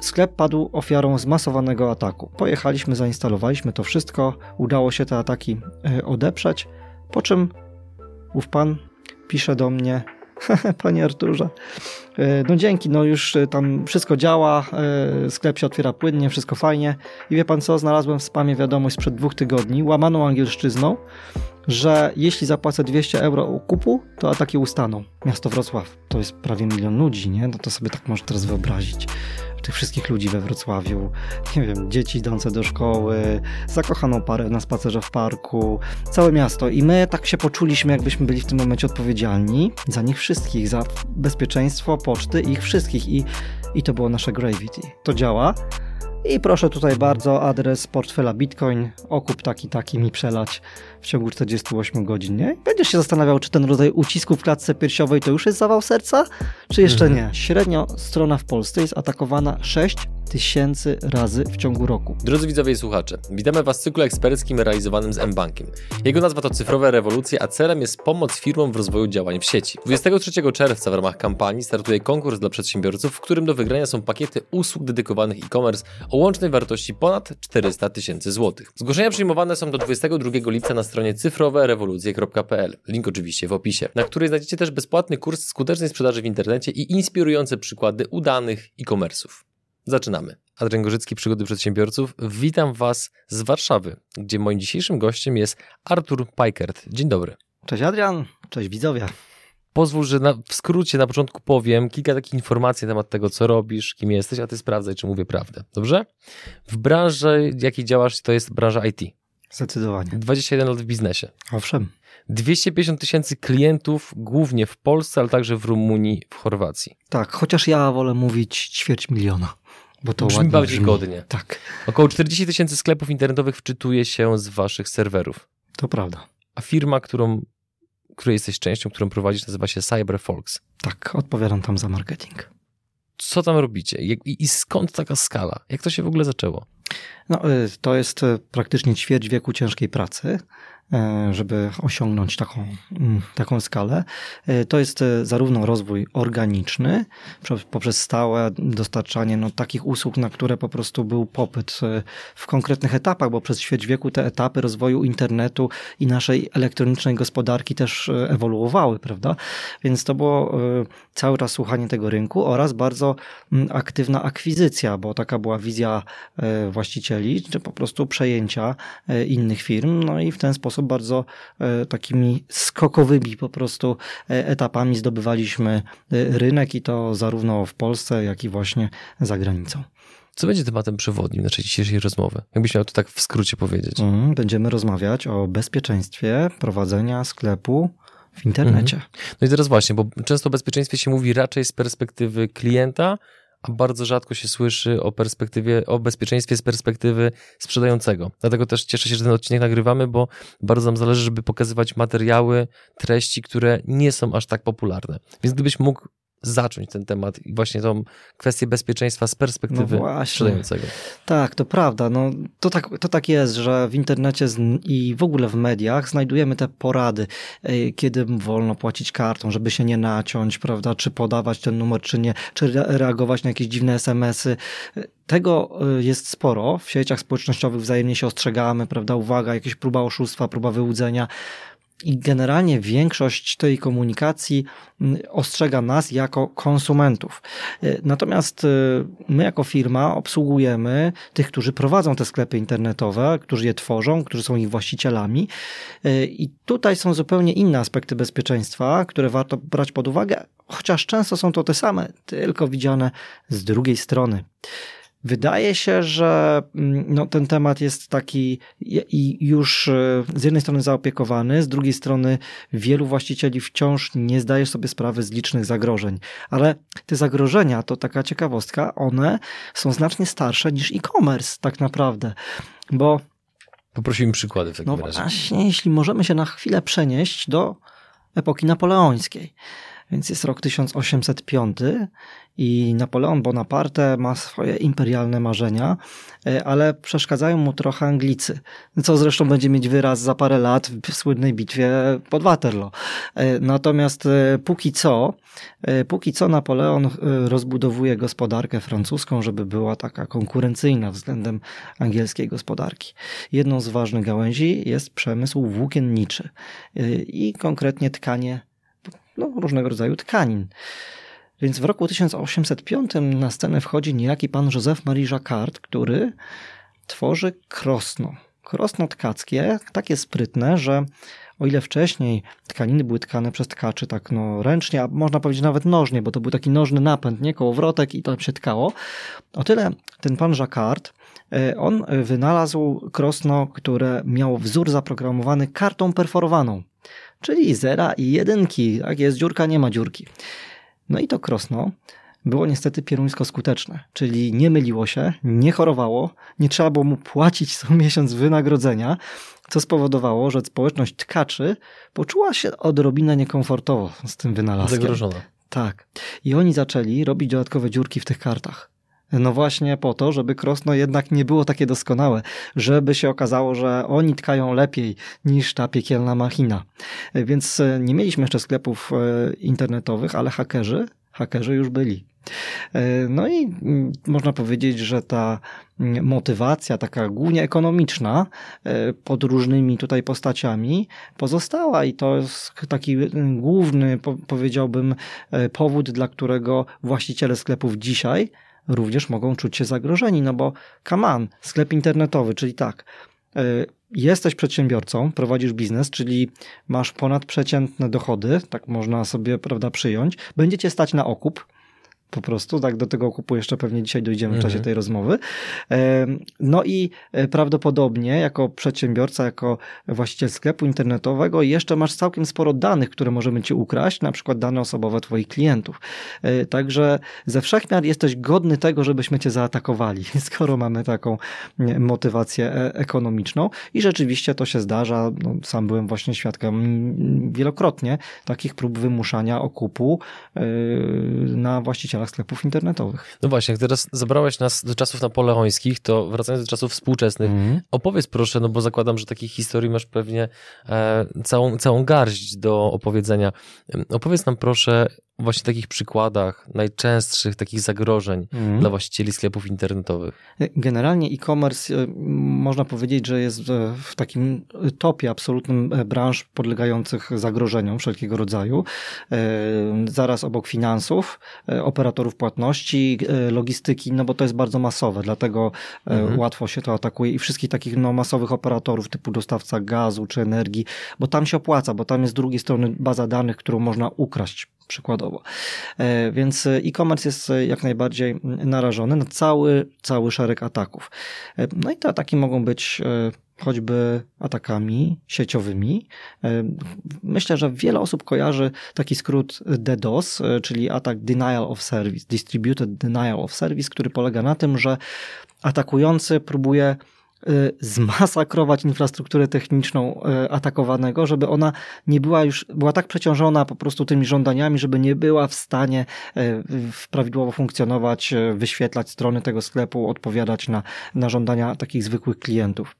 Sklep padł ofiarą zmasowanego ataku. Pojechaliśmy, zainstalowaliśmy to wszystko, udało się te ataki odeprzeć, po czym ów pan pisze do mnie: panie Arturze, no dzięki, no już tam wszystko działa, sklep się otwiera płynnie, wszystko fajnie i wie pan co, znalazłem w spamie wiadomość sprzed 2 tygodni, łamaną angielszczyzną, że jeśli zapłacę 200 euro okupu, to ataki ustaną. Miasto Wrocław, to jest prawie 1 milion ludzi, nie? No to sobie tak możesz teraz wyobrazić. Tych wszystkich ludzi we Wrocławiu, nie wiem, dzieci idące do szkoły, zakochaną parę na spacerze w parku, całe miasto. I my tak się poczuliśmy, jakbyśmy byli w tym momencie odpowiedzialni za nich wszystkich, za bezpieczeństwo poczty ich wszystkich. I to było nasze gravity. To działa. I proszę tutaj bardzo, adres portfela Bitcoin, okup taki mi przelać w ciągu 48 godzin, nie? Będziesz się zastanawiał, czy ten rodzaj ucisku w klatce piersiowej to już jest zawał serca, czy jeszcze nie? Średnio strona w Polsce jest atakowana 6 tysięcy razy w ciągu roku. Drodzy widzowie i słuchacze, witamy Was w cyklu eksperckim realizowanym z mBankiem. Jego nazwa to Cyfrowe Rewolucje, a celem jest pomoc firmom w rozwoju działań w sieci. 23 czerwca w ramach kampanii startuje konkurs dla przedsiębiorców, w którym do wygrania są pakiety usług dedykowanych e-commerce o łącznej wartości ponad 400 000 złotych. Zgłoszenia przyjmowane są do 22 lipca na stronie cyfrowerewolucje.pl, link oczywiście w opisie, na której znajdziecie też bezpłatny kurs skutecznej sprzedaży w internecie i inspirujące przykłady udanych e-commerce'ów. Zaczynamy. Adrian Gorzycki, Przygody Przedsiębiorców. Witam Was z Warszawy, gdzie moim dzisiejszym gościem jest Artur Pajkert. Dzień dobry. Cześć Adrian, cześć widzowie. Pozwól, że w skrócie na początku powiem kilka takich informacji na temat tego, co robisz, kim jesteś, a Ty sprawdzaj, czy mówię prawdę. Dobrze? W branży, w jakiej działasz, to jest branża IT. Zdecydowanie. 21 lat w biznesie. Owszem. 250 000 klientów, głównie w Polsce, ale także w Rumunii, w Chorwacji. Tak, chociaż ja wolę mówić ćwierć miliona. Bo to brzmi bardziej godnie. Tak. Około 40 000 sklepów internetowych wczytuje się z waszych serwerów. To prawda. A firma, której jesteś częścią, którą prowadzisz, nazywa się Cyberfolks. Tak, odpowiadam tam za marketing. Co tam robicie? I skąd taka skala? Jak to się w ogóle zaczęło? No, to jest praktycznie ćwierć wieku ciężkiej pracy, żeby osiągnąć taką skalę. To jest zarówno rozwój organiczny, poprzez stałe dostarczanie takich usług, na które po prostu był popyt w konkretnych etapach, bo przez ćwierć wieku te etapy rozwoju internetu i naszej elektronicznej gospodarki też ewoluowały, prawda? Więc to było cały czas słuchanie tego rynku oraz bardzo aktywna akwizycja, bo taka była wizja właścicieli, czy po prostu przejęcia innych firm, no i w ten sposób bardzo takimi skokowymi po prostu etapami zdobywaliśmy rynek i to zarówno w Polsce, jak i właśnie za granicą. Co będzie tematem przewodnim naszej dzisiejszej rozmowy? Jakbyś miał to tak w skrócie powiedzieć. Będziemy rozmawiać o bezpieczeństwie prowadzenia sklepu w internecie. No i teraz właśnie, bo często o bezpieczeństwie się mówi raczej z perspektywy klienta, a bardzo rzadko się słyszy o bezpieczeństwie z perspektywy sprzedającego. Dlatego też cieszę się, że ten odcinek nagrywamy, bo bardzo nam zależy, żeby pokazywać materiały, treści, które nie są aż tak popularne. Więc gdybyś mógł zacząć ten temat i właśnie tą kwestię bezpieczeństwa z perspektywy sprzedającego. Tak, to prawda. No, to tak jest, że w internecie i w ogóle w mediach znajdujemy te porady, kiedy wolno płacić kartą, żeby się nie naciąć, prawda, czy podawać ten numer, czy nie, czy reagować na jakieś dziwne SMS-y. Tego jest sporo. W sieciach społecznościowych wzajemnie się ostrzegamy, prawda, uwaga, jakieś próba oszustwa, próba wyłudzenia. I generalnie większość tej komunikacji ostrzega nas jako konsumentów. Natomiast my jako firma obsługujemy tych, którzy prowadzą te sklepy internetowe, którzy je tworzą, którzy są ich właścicielami. I tutaj są zupełnie inne aspekty bezpieczeństwa, które warto brać pod uwagę, chociaż często są to te same, tylko widziane z drugiej strony. Wydaje się, że ten temat jest taki i już z jednej strony zaopiekowany, z drugiej strony wielu właścicieli wciąż nie zdaje sobie sprawy z licznych zagrożeń. Ale te zagrożenia, to taka ciekawostka, one są znacznie starsze niż e-commerce tak naprawdę, bo... Poprosimy przykłady w takim razie. No właśnie, jeśli możemy się na chwilę przenieść do epoki napoleońskiej. Więc jest rok 1805 i Napoleon Bonaparte ma swoje imperialne marzenia, ale przeszkadzają mu trochę Anglicy, co zresztą będzie mieć wyraz za parę lat w słynnej bitwie pod Waterloo. Natomiast póki co Napoleon rozbudowuje gospodarkę francuską, żeby była taka konkurencyjna względem angielskiej gospodarki. Jedną z ważnych gałęzi jest przemysł włókienniczy i konkretnie tkanie, różnego rodzaju tkanin. Więc w roku 1805 na scenę wchodzi niejaki pan Joseph Marie Jacquard, który tworzy krosno. Krosno tkackie, takie sprytne, że o ile wcześniej tkaniny były tkane przez tkaczy tak ręcznie, a można powiedzieć nawet nożnie, bo to był taki nożny napęd, nie, kołowrotek i tam się tkało, o tyle ten pan Jacquard, on wynalazł krosno, które miało wzór zaprogramowany kartą perforowaną, czyli zera i jedynki, jak jest dziurka, nie ma dziurki. I to krosno było niestety pieruńsko skuteczne, czyli nie myliło się, nie chorowało, nie trzeba było mu płacić co miesiąc wynagrodzenia, co spowodowało, że społeczność tkaczy poczuła się odrobinę niekomfortowo z tym wynalazkiem. Zagrożona. Tak. I oni zaczęli robić dodatkowe dziurki w tych kartach. Właśnie po to, żeby krosno jednak nie było takie doskonałe, żeby się okazało, że oni tkają lepiej niż ta piekielna machina. Więc nie mieliśmy jeszcze sklepów internetowych, ale hakerzy już byli. I można powiedzieć, że ta motywacja taka głównie ekonomiczna pod różnymi tutaj postaciami pozostała i to jest taki główny, powiedziałbym, powód, dla którego właściciele sklepów dzisiaj również mogą czuć się zagrożeni, bo come on, sklep internetowy, czyli tak, jesteś przedsiębiorcą, prowadzisz biznes, czyli masz ponadprzeciętne dochody, tak można sobie, przyjąć, będzie cię stać na okup, po prostu, tak do tego okupu jeszcze pewnie dzisiaj dojdziemy w czasie tej rozmowy. I prawdopodobnie jako przedsiębiorca, jako właściciel sklepu internetowego jeszcze masz całkiem sporo danych, które możemy ci ukraść, na przykład dane osobowe twoich klientów. Także ze wszechmiar jesteś godny tego, żebyśmy cię zaatakowali, skoro mamy taką motywację ekonomiczną i rzeczywiście to się zdarza. Sam byłem właśnie świadkiem wielokrotnie takich prób wymuszania okupu na właściciela sklepów internetowych. Właśnie, jak teraz zabrałeś nas do czasów napoleońskich, to wracając do czasów współczesnych, opowiedz proszę, bo zakładam, że takich historii masz pewnie całą garść do opowiedzenia. Opowiedz nam proszę właśnie takich przykładach najczęstszych takich zagrożeń dla właścicieli sklepów internetowych. Generalnie e-commerce można powiedzieć, że jest w takim topie absolutnym branż podlegających zagrożeniom wszelkiego rodzaju. Zaraz obok finansów, operatorów płatności, logistyki, bo to jest bardzo masowe, dlatego łatwo się to atakuje i wszystkich takich masowych operatorów typu dostawca gazu czy energii, bo tam się opłaca, bo tam jest z drugiej strony baza danych, którą można ukraść przykładowo. Więc e-commerce jest jak najbardziej narażony na cały szereg ataków. I te ataki mogą być choćby atakami sieciowymi. Myślę, że wiele osób kojarzy taki skrót DDoS, czyli atak denial of service, distributed denial of service, który polega na tym, że atakujący próbuje zmasakrować infrastrukturę techniczną atakowanego, żeby ona nie była już, była tak przeciążona po prostu tymi żądaniami, żeby nie była w stanie prawidłowo funkcjonować, wyświetlać strony tego sklepu, odpowiadać na żądania takich zwykłych klientów.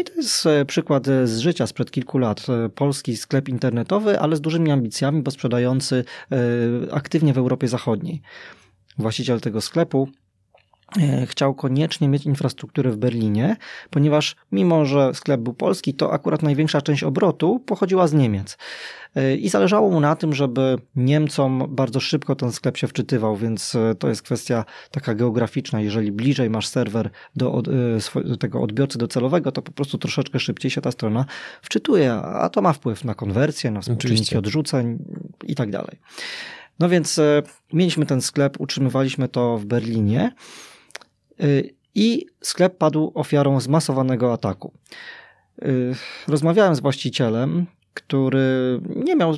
I to jest przykład z życia sprzed kilku lat. Polski sklep internetowy, ale z dużymi ambicjami, bo sprzedający aktywnie w Europie Zachodniej. Właściciel tego sklepu chciał koniecznie mieć infrastrukturę w Berlinie, ponieważ mimo, że sklep był polski, to akurat największa część obrotu pochodziła z Niemiec. I zależało mu na tym, żeby Niemcom bardzo szybko ten sklep się wczytywał, więc to jest kwestia taka geograficzna. Jeżeli bliżej masz serwer do tego odbiorcy docelowego, to po prostu troszeczkę szybciej się ta strona wczytuje, a to ma wpływ na konwersję, na współczynniki odrzuceń i tak dalej. Więc mieliśmy ten sklep, utrzymywaliśmy to w Berlinie. I sklep padł ofiarą zmasowanego ataku. Rozmawiałem z właścicielem, który nie miał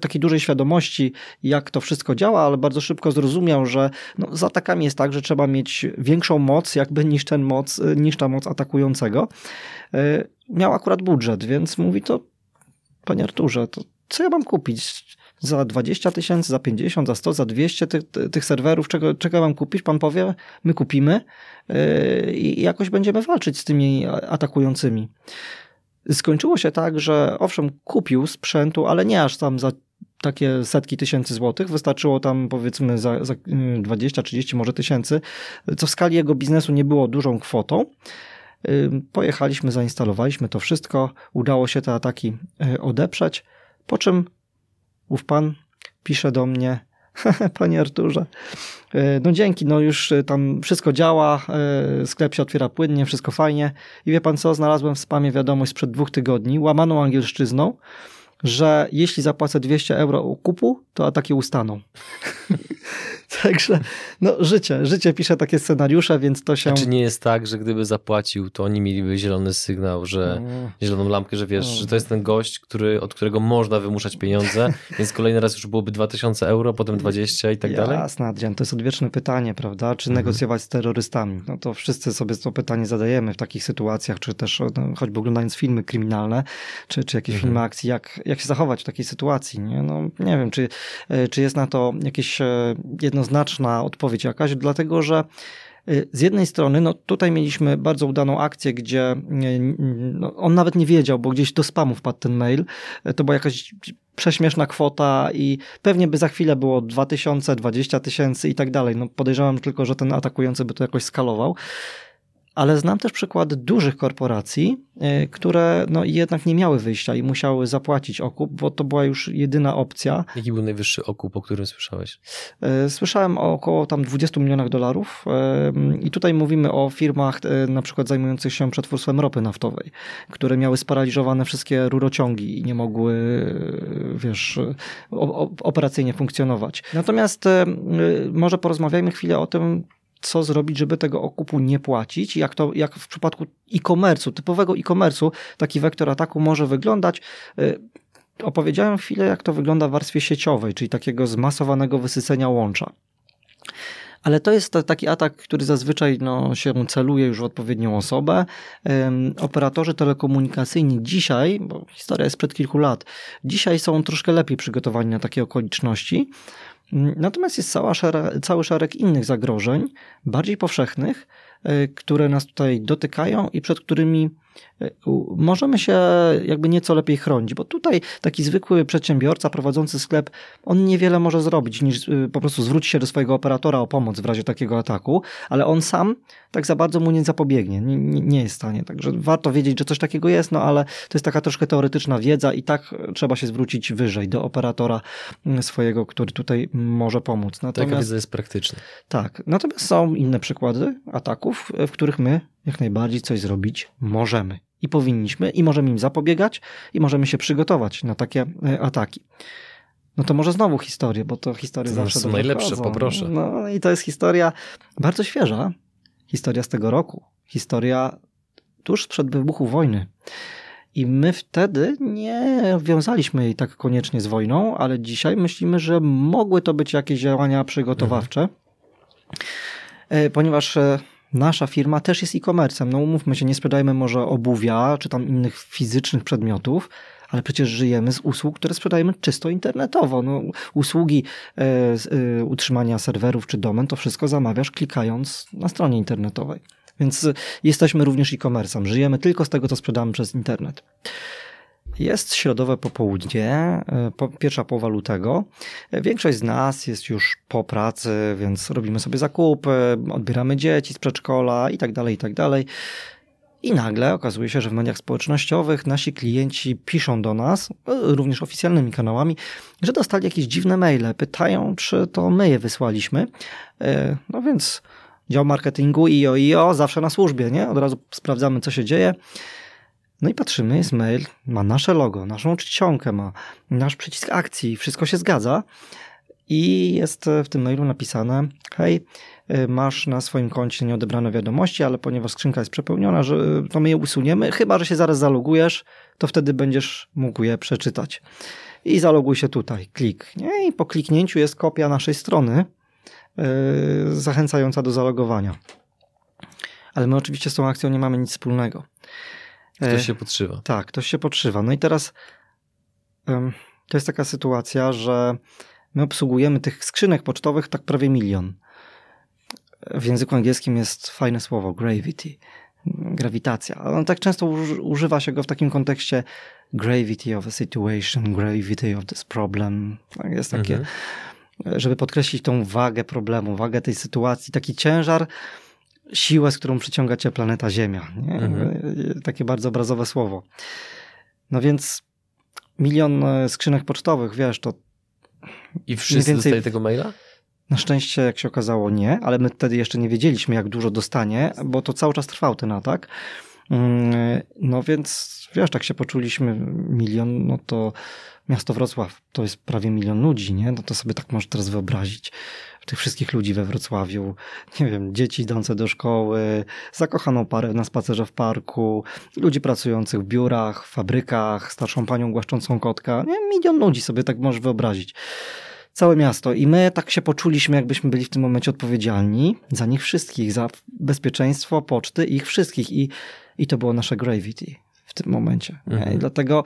takiej dużej świadomości, jak to wszystko działa, ale bardzo szybko zrozumiał, że z atakami jest tak, że trzeba mieć większą moc niż ta moc atakującego. Miał akurat budżet, więc mówi to: panie Arturze, to co ja mam kupić? za 20 tysięcy, za 50, za 100, za 200 tych serwerów, czego mam kupić? Pan powie, my kupimy i jakoś będziemy walczyć z tymi atakującymi. Skończyło się tak, że owszem, kupił sprzętu, ale nie aż tam za takie setki tysięcy złotych. Wystarczyło tam powiedzmy za 20, 30 może tysięcy, co w skali jego biznesu nie było dużą kwotą. Pojechaliśmy, zainstalowaliśmy to wszystko, udało się te ataki odeprzeć, po czym ów pan pisze do mnie: panie Arturze, no dzięki, no już tam wszystko działa, sklep się otwiera płynnie, wszystko fajnie i wie pan co, znalazłem w spamie wiadomość sprzed 2 tygodni, łamaną angielszczyzną, że jeśli zapłacę 200 euro kupu, to ataki ustaną. Także no życie pisze takie scenariusze, więc to się... A czy nie jest tak, że gdyby zapłacił, to oni mieliby zielony sygnał, że zieloną lampkę, że wiesz, że to jest ten gość, od którego można wymuszać pieniądze, więc kolejny raz już byłoby 2000 euro, potem 20 i tak dalej? Jasne, Adrian, to jest odwieczne pytanie, prawda? Czy negocjować z terrorystami? No to wszyscy sobie to pytanie zadajemy w takich sytuacjach, czy też no, choćby oglądając filmy kryminalne, czy jakieś filmy akcji, jak się zachować w takiej sytuacji, nie? No nie wiem, czy jest na to jakieś jednoznaczna odpowiedź jakaś, dlatego że z jednej strony, no tutaj mieliśmy bardzo udaną akcję, gdzie no, on nawet nie wiedział, bo gdzieś do spamu wpadł ten mail, to była jakaś prześmieszna kwota i pewnie by za chwilę było 2000, 20 tysięcy i tak dalej. No podejrzewam tylko, że ten atakujący by to jakoś skalował. Ale znam też przykład dużych korporacji, które no jednak nie miały wyjścia i musiały zapłacić okup, bo to była już jedyna opcja. Jaki był najwyższy okup, o którym słyszałeś? Słyszałem o około tam $20 milionów i tutaj mówimy o firmach na przykład zajmujących się przetwórstwem ropy naftowej, które miały sparaliżowane wszystkie rurociągi i nie mogły, wiesz, operacyjnie funkcjonować. Natomiast może porozmawiajmy chwilę o tym, co zrobić, żeby tego okupu nie płacić, jak w przypadku e-commerce'u, typowego e-commerce'u, taki wektor ataku może wyglądać. Opowiedziałem chwilę, jak to wygląda w warstwie sieciowej, czyli takiego zmasowanego wysycenia łącza. Ale to jest taki atak, który zazwyczaj no, się celuje już w odpowiednią osobę. Operatorzy telekomunikacyjni dzisiaj, bo historia jest sprzed kilku lat, dzisiaj są troszkę lepiej przygotowani na takie okoliczności. Natomiast jest cały szereg innych zagrożeń, bardziej powszechnych, które nas tutaj dotykają i przed którymi możemy się jakby nieco lepiej chronić, bo tutaj taki zwykły przedsiębiorca prowadzący sklep, on niewiele może zrobić, niż po prostu zwrócić się do swojego operatora o pomoc w razie takiego ataku, ale on sam tak za bardzo mu nie zapobiegnie, nie jest w stanie. Także warto wiedzieć, że coś takiego jest, no ale to jest taka troszkę teoretyczna wiedza i tak trzeba się zwrócić wyżej do operatora swojego, który tutaj może pomóc. Taka wiedza jest praktyczna. Tak, natomiast są inne przykłady ataków, w których my jak najbardziej coś zrobić możemy i powinniśmy i możemy im zapobiegać i możemy się przygotować na takie ataki. No to może znowu historię, bo to historie to zawsze są najlepsze, wchodzą. Poproszę. No i to jest historia bardzo świeża, historia z tego roku, historia tuż sprzed wybuchu wojny. I my wtedy nie wiązaliśmy jej tak koniecznie z wojną, ale dzisiaj myślimy, że mogły to być jakieś działania przygotowawcze, ponieważ... Nasza firma też jest e-commerce'em. No umówmy się, nie sprzedajemy może obuwia czy tam innych fizycznych przedmiotów, ale przecież żyjemy z usług, które sprzedajemy czysto internetowo. No, usługi utrzymania serwerów czy domen, to wszystko zamawiasz klikając na stronie internetowej. Więc jesteśmy również e-commerce'em. Żyjemy tylko z tego, co sprzedamy przez internet. Jest środowe popołudnie, pierwsza połowa lutego. Większość z nas jest już po pracy, więc robimy sobie zakupy, odbieramy dzieci z przedszkola i tak dalej, i tak dalej. I nagle okazuje się, że w mediach społecznościowych nasi klienci piszą do nas, również oficjalnymi kanałami, że dostali jakieś dziwne maile. Pytają, czy to my je wysłaliśmy. No więc dział marketingu IO, zawsze na służbie, nie? Od razu sprawdzamy, co się dzieje. No i patrzymy, jest mail, ma nasze logo, naszą czcionkę, ma nasz przycisk akcji, wszystko się zgadza i jest w tym mailu napisane: hej, masz na swoim koncie nieodebrane wiadomości, ale ponieważ skrzynka jest przepełniona, to my je usuniemy, chyba że się zaraz zalogujesz, to wtedy będziesz mógł je przeczytać. I zaloguj się tutaj, klik. I po kliknięciu jest kopia naszej strony zachęcająca do zalogowania. Ale my oczywiście z tą akcją nie mamy nic wspólnego. Ktoś się podszywa. Tak, ktoś się podszywa. No i teraz To jest taka sytuacja, że my obsługujemy tych skrzynek pocztowych tak prawie milion. W języku angielskim jest fajne słowo gravity, grawitacja. Ale tak często używa się go w takim kontekście gravity of a situation, gravity of this problem. Jest takie, żeby podkreślić tą wagę problemu, wagę tej sytuacji, taki ciężar, siłę, z którą przyciąga cię planeta Ziemia. Nie? Takie bardzo obrazowe słowo. No więc milion skrzynek pocztowych, wiesz, to... I wszyscy dostali tego maila? Na szczęście, jak się okazało, nie, ale my wtedy jeszcze nie wiedzieliśmy, jak dużo dostanie, bo to cały czas trwał ten atak. No więc, wiesz, tak się poczuliśmy, milion, no to miasto Wrocław, to jest prawie milion ludzi, nie? No to sobie tak możesz teraz wyobrazić, tych wszystkich ludzi we Wrocławiu, nie wiem, dzieci idące do szkoły, zakochaną parę na spacerze w parku, ludzi pracujących w biurach, w fabrykach, starszą panią głaszczącą kotka, nie? Milion ludzi sobie tak możesz wyobrazić. Całe miasto. I my tak się poczuliśmy, jakbyśmy byli w tym momencie odpowiedzialni za nich wszystkich, za bezpieczeństwo poczty ich wszystkich. I to było nasze gravity w tym momencie. I dlatego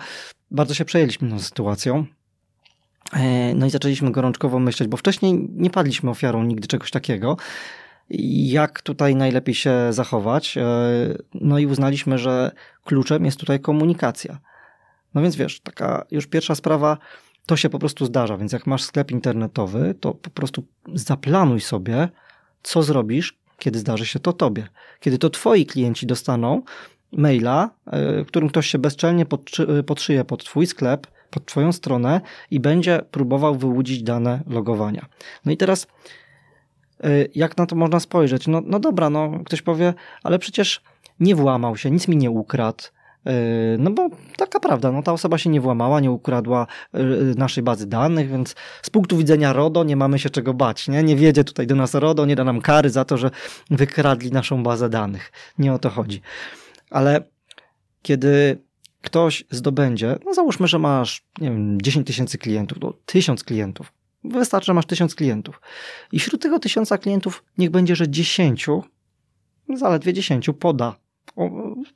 bardzo się przejęliśmy tą sytuacją. No i zaczęliśmy gorączkowo myśleć, bo wcześniej nie padliśmy ofiarą nigdy czegoś takiego. Jak tutaj najlepiej się zachować? No i uznaliśmy, że kluczem jest tutaj komunikacja. No więc wiesz, taka już pierwsza sprawa, to się po prostu zdarza, więc jak masz sklep internetowy, to po prostu zaplanuj sobie, co zrobisz, kiedy zdarzy się to tobie. Kiedy to twoi klienci dostaną maila, w którym ktoś się bezczelnie podszyje pod twój sklep, pod twoją stronę i będzie próbował wyłudzić dane logowania. No i teraz, jak na to można spojrzeć? No dobra, no ktoś powie, ale przecież nie włamał się, nic mi nie ukradł. No bo taka prawda, no ta osoba się nie włamała, nie ukradła naszej bazy danych, więc z punktu widzenia RODO nie mamy się czego bać, nie? Nie wiedzie tutaj do nas RODO, nie da nam kary za to, że wykradli naszą bazę danych. Nie o to chodzi. Ale kiedy ktoś zdobędzie, no załóżmy, że masz, nie wiem, 10 tysięcy klientów, no 1000 klientów. Wystarczy, że masz 1000 klientów. I wśród tego 1000 klientów niech będzie, że 10, zaledwie 10 poda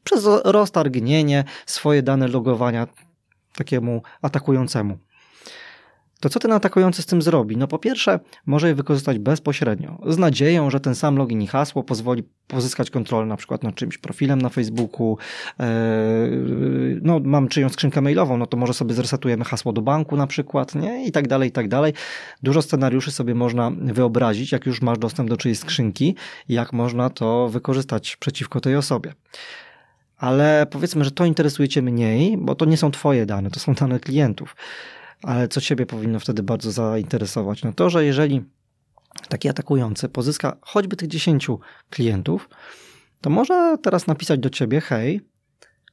przez roztargnienie swoje dane logowania takiemu atakującemu. To co ten atakujący z tym zrobi? No po pierwsze może je wykorzystać bezpośrednio, z nadzieją, że ten sam login i hasło pozwoli pozyskać kontrolę na przykład nad czymś profilem na Facebooku. No mam czyjąś skrzynkę mailową, no to może sobie zresetujemy hasło do banku na przykład, nie? I tak dalej, i tak dalej. Dużo scenariuszy sobie można wyobrazić, jak już masz dostęp do czyjejś skrzynki, jak można to wykorzystać przeciwko tej osobie. Ale powiedzmy, że to interesuje cię mniej, bo to nie są twoje dane, to są dane klientów. Ale co ciebie powinno wtedy bardzo zainteresować? No to, że jeżeli taki atakujący pozyska choćby tych 10 klientów, to może teraz napisać do ciebie: hej,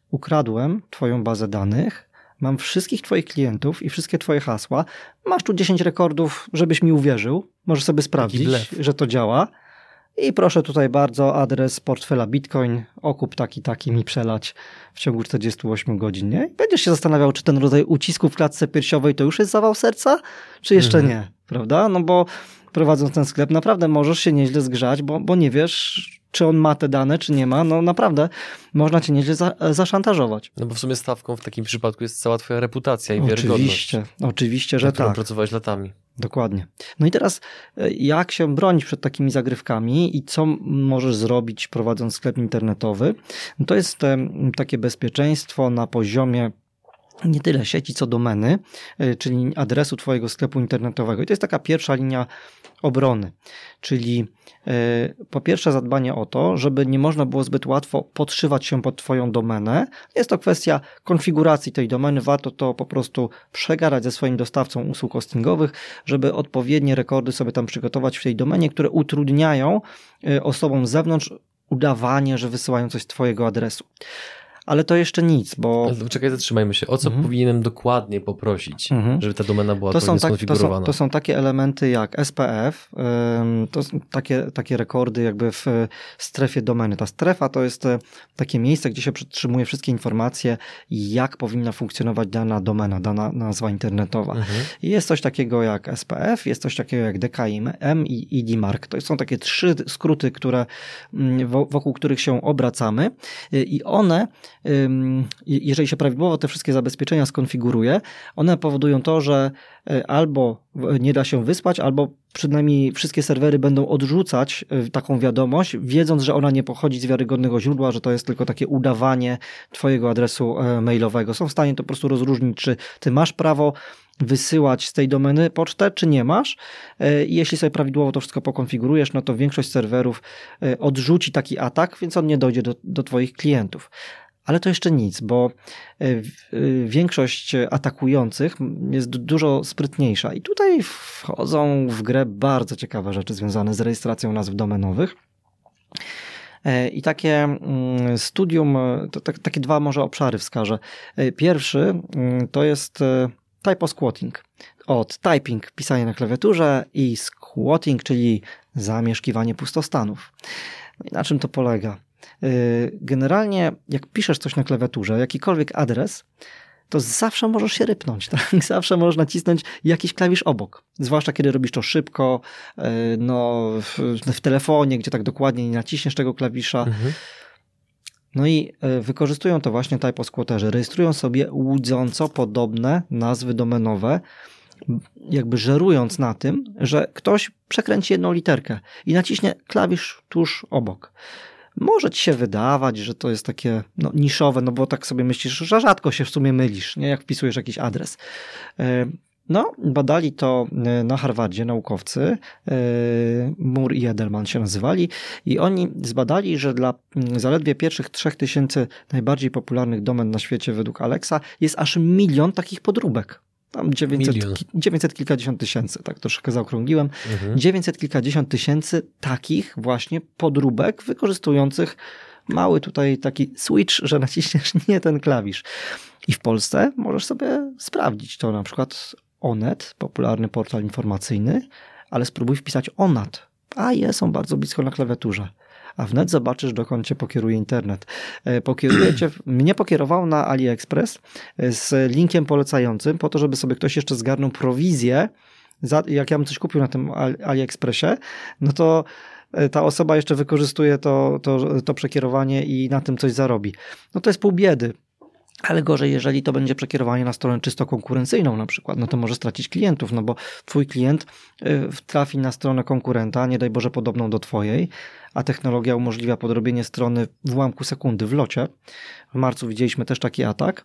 ukradłem twoją bazę danych, mam wszystkich twoich klientów i wszystkie twoje hasła, masz tu 10 rekordów, żebyś mi uwierzył, możesz sobie sprawdzić, że to działa i proszę tutaj bardzo adres portfela Bitcoin, okup taki mi przelać w ciągu 48 godzin, nie? I będziesz się zastanawiał, czy ten rodzaj ucisku w klatce piersiowej to już jest zawał serca, czy jeszcze nie, prawda? No bo prowadząc ten sklep naprawdę możesz się nieźle zgrzać, bo nie wiesz, czy on ma te dane, czy nie ma, no naprawdę można cię nieźle zaszantażować. No bo w sumie stawką w takim przypadku jest cała twoja reputacja i wiarygodność. Oczywiście, że tak. Pracowałeś latami. Dokładnie. No i teraz jak się bronić przed takimi zagrywkami i co możesz zrobić prowadząc sklep internetowy? No to jest takie bezpieczeństwo na poziomie nie tyle sieci, co domeny, czyli adresu twojego sklepu internetowego. I to jest taka pierwsza linia obrony, czyli po pierwsze zadbanie o to, żeby nie można było zbyt łatwo podszywać się pod twoją domenę. Jest to kwestia konfiguracji tej domeny, warto to po prostu przegadać ze swoim dostawcą usług hostingowych, żeby odpowiednie rekordy sobie tam przygotować w tej domenie, które utrudniają osobom z zewnątrz udawanie, że wysyłają coś z twojego adresu. Ale to jeszcze nic, bo... Czekaj, zatrzymajmy się. O co powinienem dokładnie poprosić, żeby ta domena była skonfigurowana? To są takie elementy jak SPF, to są takie rekordy jakby w strefie domeny. Ta strefa to jest takie miejsce, gdzie się przetrzymuje wszystkie informacje, jak powinna funkcjonować dana domena, dana nazwa internetowa. Jest coś takiego jak SPF, jest coś takiego jak DKIM i DMARC. To są takie 3 skróty, wokół których się obracamy i one jeżeli się prawidłowo te wszystkie zabezpieczenia skonfiguruje, one powodują to, że albo nie da się wysłać, albo przynajmniej wszystkie serwery będą odrzucać taką wiadomość, wiedząc, że ona nie pochodzi z wiarygodnego źródła, że to jest tylko takie udawanie twojego adresu mailowego. Są w stanie to po prostu rozróżnić, czy ty masz prawo wysyłać z tej domeny pocztę, czy nie masz. I jeśli sobie prawidłowo to wszystko pokonfigurujesz, no to większość serwerów odrzuci taki atak, więc on nie dojdzie do twoich klientów. Ale to jeszcze nic, bo większość atakujących jest dużo sprytniejsza i tutaj wchodzą w grę bardzo ciekawe rzeczy związane z rejestracją nazw domenowych. I takie studium, takie dwa może obszary wskażę. Pierwszy to jest typosquatting. Od typing, pisanie na klawiaturze, i squatting, czyli zamieszkiwanie pustostanów. Na czym to polega? Generalnie jak piszesz coś na klawiaturze, jakikolwiek adres, to zawsze możesz się rypnąć, tak? Zawsze możesz nacisnąć jakiś klawisz obok. Zwłaszcza kiedy robisz to szybko, no, w telefonie, gdzie tak dokładnie nie naciśniesz tego klawisza. Mhm. No i wykorzystują to właśnie typosquatterzy. Rejestrują sobie łudząco podobne nazwy domenowe, jakby żerując na tym, że ktoś przekręci jedną literkę i naciśnie klawisz tuż obok. Może ci się wydawać, że to jest takie no, niszowe, no bo tak sobie myślisz, że rzadko się w sumie mylisz, nie? Jak wpisujesz jakiś adres. No, badali to na Harvardzie naukowcy, Mur i Edelman się nazywali, i oni zbadali, że dla zaledwie pierwszych 3000 najbardziej popularnych domen na świecie według Alexa jest aż 1 000 000 takich podróbek. Tam 900 kilkadziesiąt tysięcy, tak troszkę zaokrągliłem, 900 kilkadziesiąt tysięcy takich właśnie podróbek wykorzystujących mały tutaj taki switch, że naciśniesz nie ten klawisz. I w Polsce możesz sobie sprawdzić to, na przykład Onet, popularny portal informacyjny, ale spróbuj wpisać Onat, a je są bardzo blisko na klawiaturze. A wnet zobaczysz, dokąd cię pokieruje internet. Mnie pokierował na AliExpress z linkiem polecającym po to, żeby sobie ktoś jeszcze zgarnął prowizję. Jak ja bym coś kupił na tym AliExpressie, no to ta osoba jeszcze wykorzystuje to przekierowanie i na tym coś zarobi. No to jest pół biedy. Ale gorzej, jeżeli to będzie przekierowanie na stronę czysto konkurencyjną na przykład, no to może stracić klientów, no bo twój klient trafi na stronę konkurenta, nie daj Boże podobną do twojej, a technologia umożliwia podrobienie strony w ułamku sekundy, w locie. W marcu widzieliśmy też taki atak,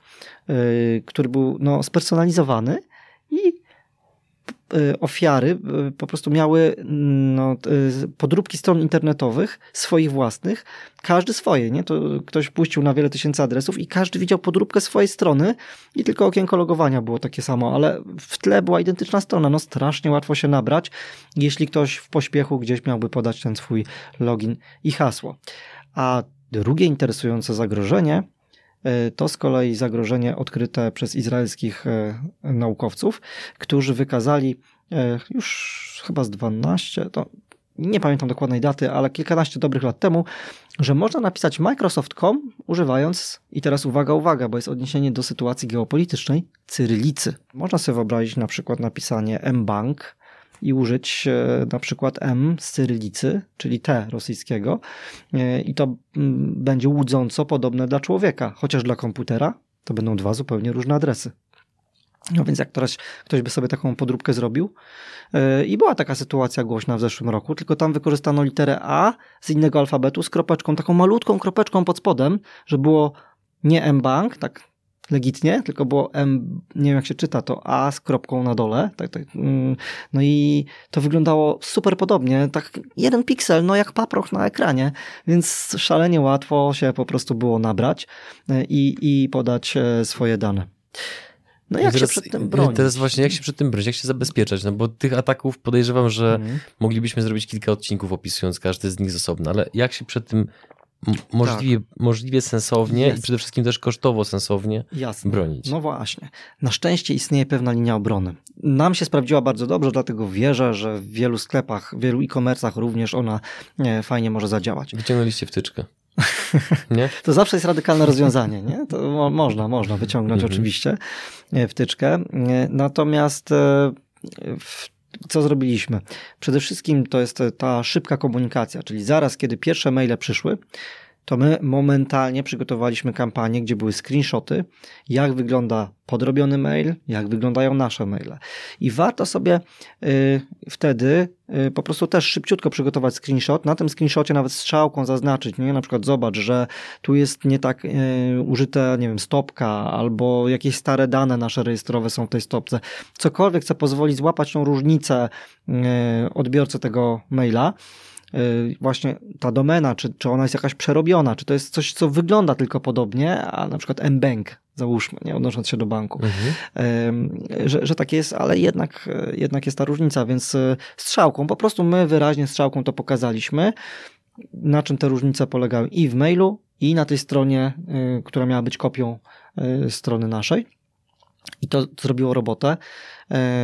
który był no, spersonalizowany i ofiary po prostu miały no, podróbki stron internetowych, swoich własnych, każdy swoje, nie? To ktoś puścił na wiele tysięcy adresów i każdy widział podróbkę swojej strony i tylko okienko logowania było takie samo, ale w tle była identyczna strona, no strasznie łatwo się nabrać, jeśli ktoś w pośpiechu gdzieś miałby podać ten swój login i hasło. A drugie interesujące zagrożenie to z kolei zagrożenie odkryte przez izraelskich naukowców, którzy wykazali już chyba z 12, to nie pamiętam dokładnej daty, ale kilkanaście dobrych lat temu, że można napisać Microsoft.com używając, i teraz uwaga, bo jest odniesienie do sytuacji geopolitycznej, cyrylicy. Można sobie wyobrazić na przykład napisanie mBank i użyć na przykład M z cyrylicy, czyli T rosyjskiego, i to będzie łudząco podobne dla człowieka, chociaż dla komputera to będą dwa zupełnie różne adresy. No więc jak teraz ktoś by sobie taką podróbkę zrobił, i była taka sytuacja głośna w zeszłym roku, tylko tam wykorzystano literę A z innego alfabetu z kropeczką, taką malutką kropeczką pod spodem, że było nie mBank, tak legitnie, tylko było M, nie wiem jak się czyta, to A z kropką na dole. Tak. No i to wyglądało super podobnie, tak jeden piksel, no jak paproch na ekranie, więc szalenie łatwo się po prostu było nabrać i podać swoje dane. No jak teraz, się przed tym bronić? Teraz właśnie jak się przed tym bronić, jak się zabezpieczać, no bo tych ataków podejrzewam, że moglibyśmy zrobić kilka odcinków opisując każdy z nich z osobna, ale jak się przed tym możliwie sensownie i przede wszystkim też kosztowo sensownie bronić. No właśnie. Na szczęście istnieje pewna linia obrony. Nam się sprawdziła bardzo dobrze, dlatego wierzę, że w wielu sklepach, w wielu e-commerce'ach również ona fajnie może zadziałać. Wyciągnęliście wtyczkę. Nie? To zawsze jest radykalne rozwiązanie, nie? To można wyciągnąć oczywiście wtyczkę. Natomiast co zrobiliśmy? Przede wszystkim to jest ta szybka komunikacja, czyli zaraz, kiedy pierwsze maile przyszły, to my momentalnie przygotowaliśmy kampanię, gdzie były screenshoty, jak wygląda podrobiony mail, jak wyglądają nasze maile. I warto sobie wtedy po prostu też szybciutko przygotować screenshot, na tym screenshocie nawet strzałką zaznaczyć, nie? Na przykład zobacz, że tu jest nie tak użyte, nie wiem, stopka, albo jakieś stare dane nasze rejestrowe są w tej stopce. Cokolwiek, co pozwoli złapać tą różnicę odbiorcy tego maila. Właśnie ta domena, czy ona jest jakaś przerobiona, czy to jest coś, co wygląda tylko podobnie, a na przykład mBank, załóżmy, nie odnosząc się do banku, że tak jest, ale jednak jest ta różnica, więc strzałką, po prostu my wyraźnie strzałką to pokazaliśmy, na czym te różnice polegały i w mailu, i na tej stronie, która miała być kopią strony naszej. I to zrobiło robotę.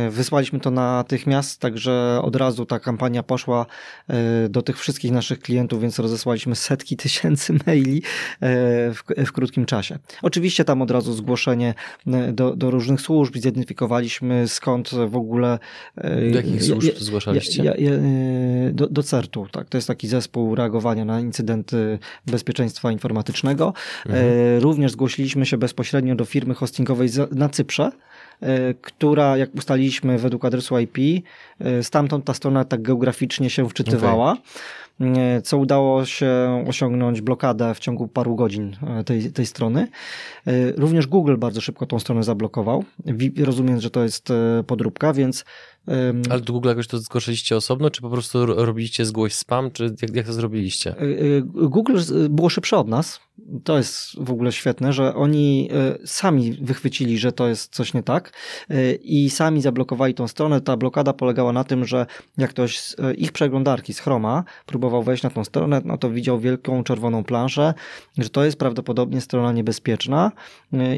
Wysłaliśmy to natychmiast, także od razu ta kampania poszła do tych wszystkich naszych klientów, więc rozesłaliśmy setki tysięcy maili w krótkim czasie. Oczywiście tam od razu zgłoszenie do różnych służb, zidentyfikowaliśmy skąd w ogóle... Do jakich służb zgłaszaliście? Do CERT-u, tak. To jest taki zespół reagowania na incydenty bezpieczeństwa informatycznego. Również zgłosiliśmy się bezpośrednio do firmy hostingowej na Cyprze, która, jak ustaliliśmy według adresu IP, stamtąd ta strona tak geograficznie się wczytywała, co udało się osiągnąć blokadę w ciągu paru godzin tej strony. Również Google bardzo szybko tą stronę zablokował, rozumiem, że to jest podróbka, więc... Ale do Google jakoś to zgłosiliście osobno, czy po prostu robiliście zgłoś spam, czy jak to zrobiliście? Google było szybsze od nas. To jest w ogóle świetne, że oni sami wychwycili, że to jest coś nie tak i sami zablokowali tą stronę. Ta blokada polegała na tym, że jak ktoś z ich przeglądarki, z Chroma, próbował wejść na tą stronę, no to widział wielką czerwoną planszę, że to jest prawdopodobnie strona niebezpieczna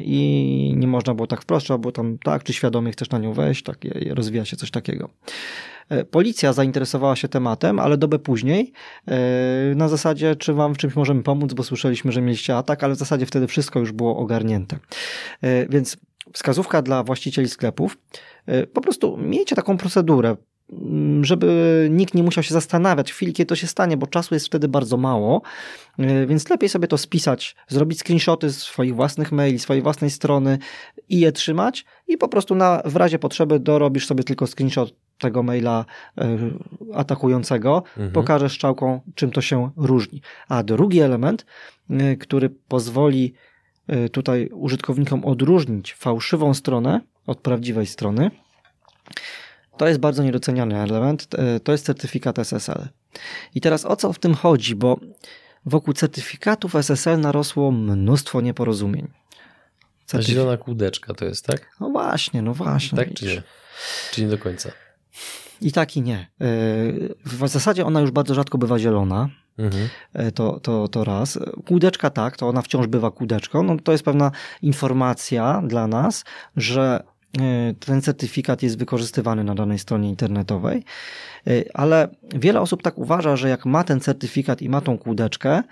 i nie można było tak wprost, trzeba było tam tak, czy świadomie chcesz na nią wejść, tak, rozwija się coś takiego. Policja zainteresowała się tematem, ale dobę później, na zasadzie, czy wam w czymś możemy pomóc, bo słyszeliśmy, że mieliście atak, ale w zasadzie wtedy wszystko już było ogarnięte. Więc wskazówka dla właścicieli sklepów, po prostu miejcie taką procedurę, żeby nikt nie musiał się zastanawiać w chwili, kiedy to się stanie, bo czasu jest wtedy bardzo mało, więc lepiej sobie to spisać, zrobić screenshoty z swoich własnych maili, swojej własnej strony i je trzymać i po prostu w razie potrzeby dorobisz sobie tylko screenshot tego maila atakującego, pokażesz strzałką, czym to się różni. A drugi element, który pozwoli tutaj użytkownikom odróżnić fałszywą stronę od prawdziwej strony, to jest bardzo niedoceniany element, to jest certyfikat SSL. I teraz o co w tym chodzi, bo wokół certyfikatów SSL narosło mnóstwo nieporozumień. Zielona kółdeczka to jest, tak? No właśnie. Tak czy nie? Czy nie do końca? I tak i nie. W zasadzie ona już bardzo rzadko bywa zielona. To raz. Kółdeczka tak, to ona wciąż bywa kółdeczką. No to jest pewna informacja dla nas, że ten certyfikat jest wykorzystywany na danej stronie internetowej, ale wiele osób tak uważa, że jak ma ten certyfikat i ma tą kółdeczkę,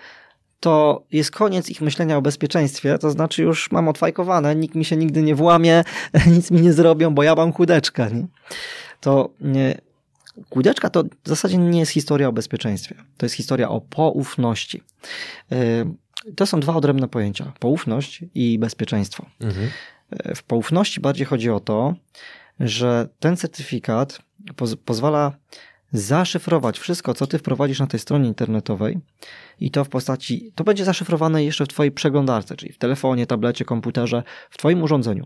to jest koniec ich myślenia o bezpieczeństwie, to znaczy już mam odfajkowane, nikt mi się nigdy nie włamie, nic mi nie zrobią, bo ja mam kółdeczkę. Nie? To kółdeczka to w zasadzie nie jest historia o bezpieczeństwie, to jest historia o poufności. To są dwa odrębne pojęcia, poufność i bezpieczeństwo. W poufności bardziej chodzi o to, że ten certyfikat pozwala zaszyfrować wszystko, co ty wprowadzisz na tej stronie internetowej i to w postaci, to będzie zaszyfrowane jeszcze w twojej przeglądarce, czyli w telefonie, tablecie, komputerze, w twoim urządzeniu.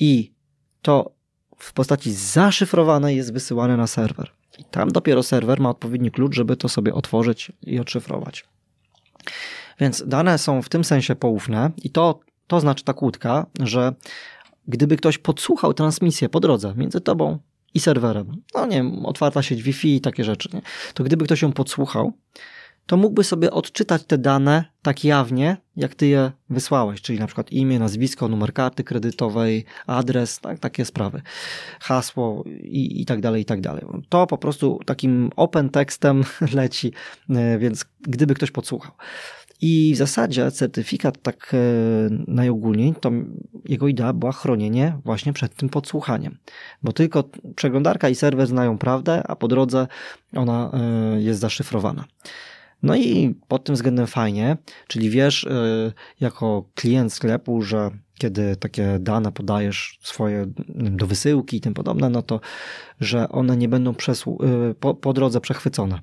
I to w postaci zaszyfrowane jest wysyłane na serwer. I tam dopiero serwer ma odpowiedni klucz, żeby to sobie otworzyć i odszyfrować. Więc dane są w tym sensie poufne i to znaczy ta kłódka, że gdyby ktoś podsłuchał transmisję po drodze między tobą i serwerem, no nie wiem, otwarta sieć Wi-Fi i takie rzeczy, nie? To gdyby ktoś ją podsłuchał, to mógłby sobie odczytać te dane tak jawnie, jak ty je wysłałeś, czyli na przykład imię, nazwisko, numer karty kredytowej, adres, tak, takie sprawy, hasło i tak dalej, i tak dalej. To po prostu takim open tekstem leci, więc gdyby ktoś podsłuchał. I w zasadzie certyfikat, tak najogólniej, to jego idea była chronienie właśnie przed tym podsłuchaniem. Bo tylko przeglądarka i serwer znają prawdę, a po drodze ona jest zaszyfrowana. No i pod tym względem fajnie, czyli wiesz jako klient sklepu, że kiedy takie dane podajesz swoje do wysyłki i tym podobne, no to, że one nie będą po drodze przechwycone.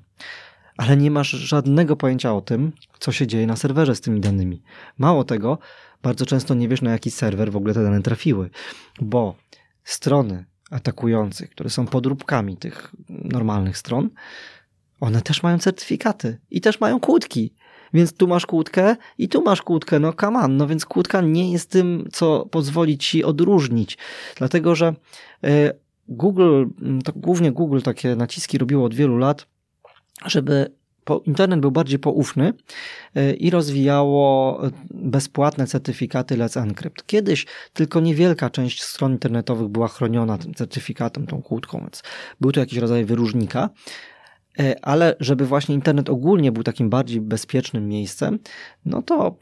Ale nie masz żadnego pojęcia o tym, co się dzieje na serwerze z tymi danymi. Mało tego, bardzo często nie wiesz, na jaki serwer w ogóle te dane trafiły, bo strony atakujących, które są podróbkami tych normalnych stron, one też mają certyfikaty i też mają kłódki. Więc tu masz kłódkę i tu masz kłódkę, no come on, no więc kłódka nie jest tym, co pozwoli ci odróżnić. Dlatego, że Google, to głównie Google takie naciski robiło od wielu lat, żeby internet był bardziej poufny i rozwijało bezpłatne certyfikaty Let's Encrypt. Kiedyś tylko niewielka część stron internetowych była chroniona tym certyfikatem, tą kłódką, więc był to jakiś rodzaj wyróżnika. Ale żeby właśnie internet ogólnie był takim bardziej bezpiecznym miejscem, no to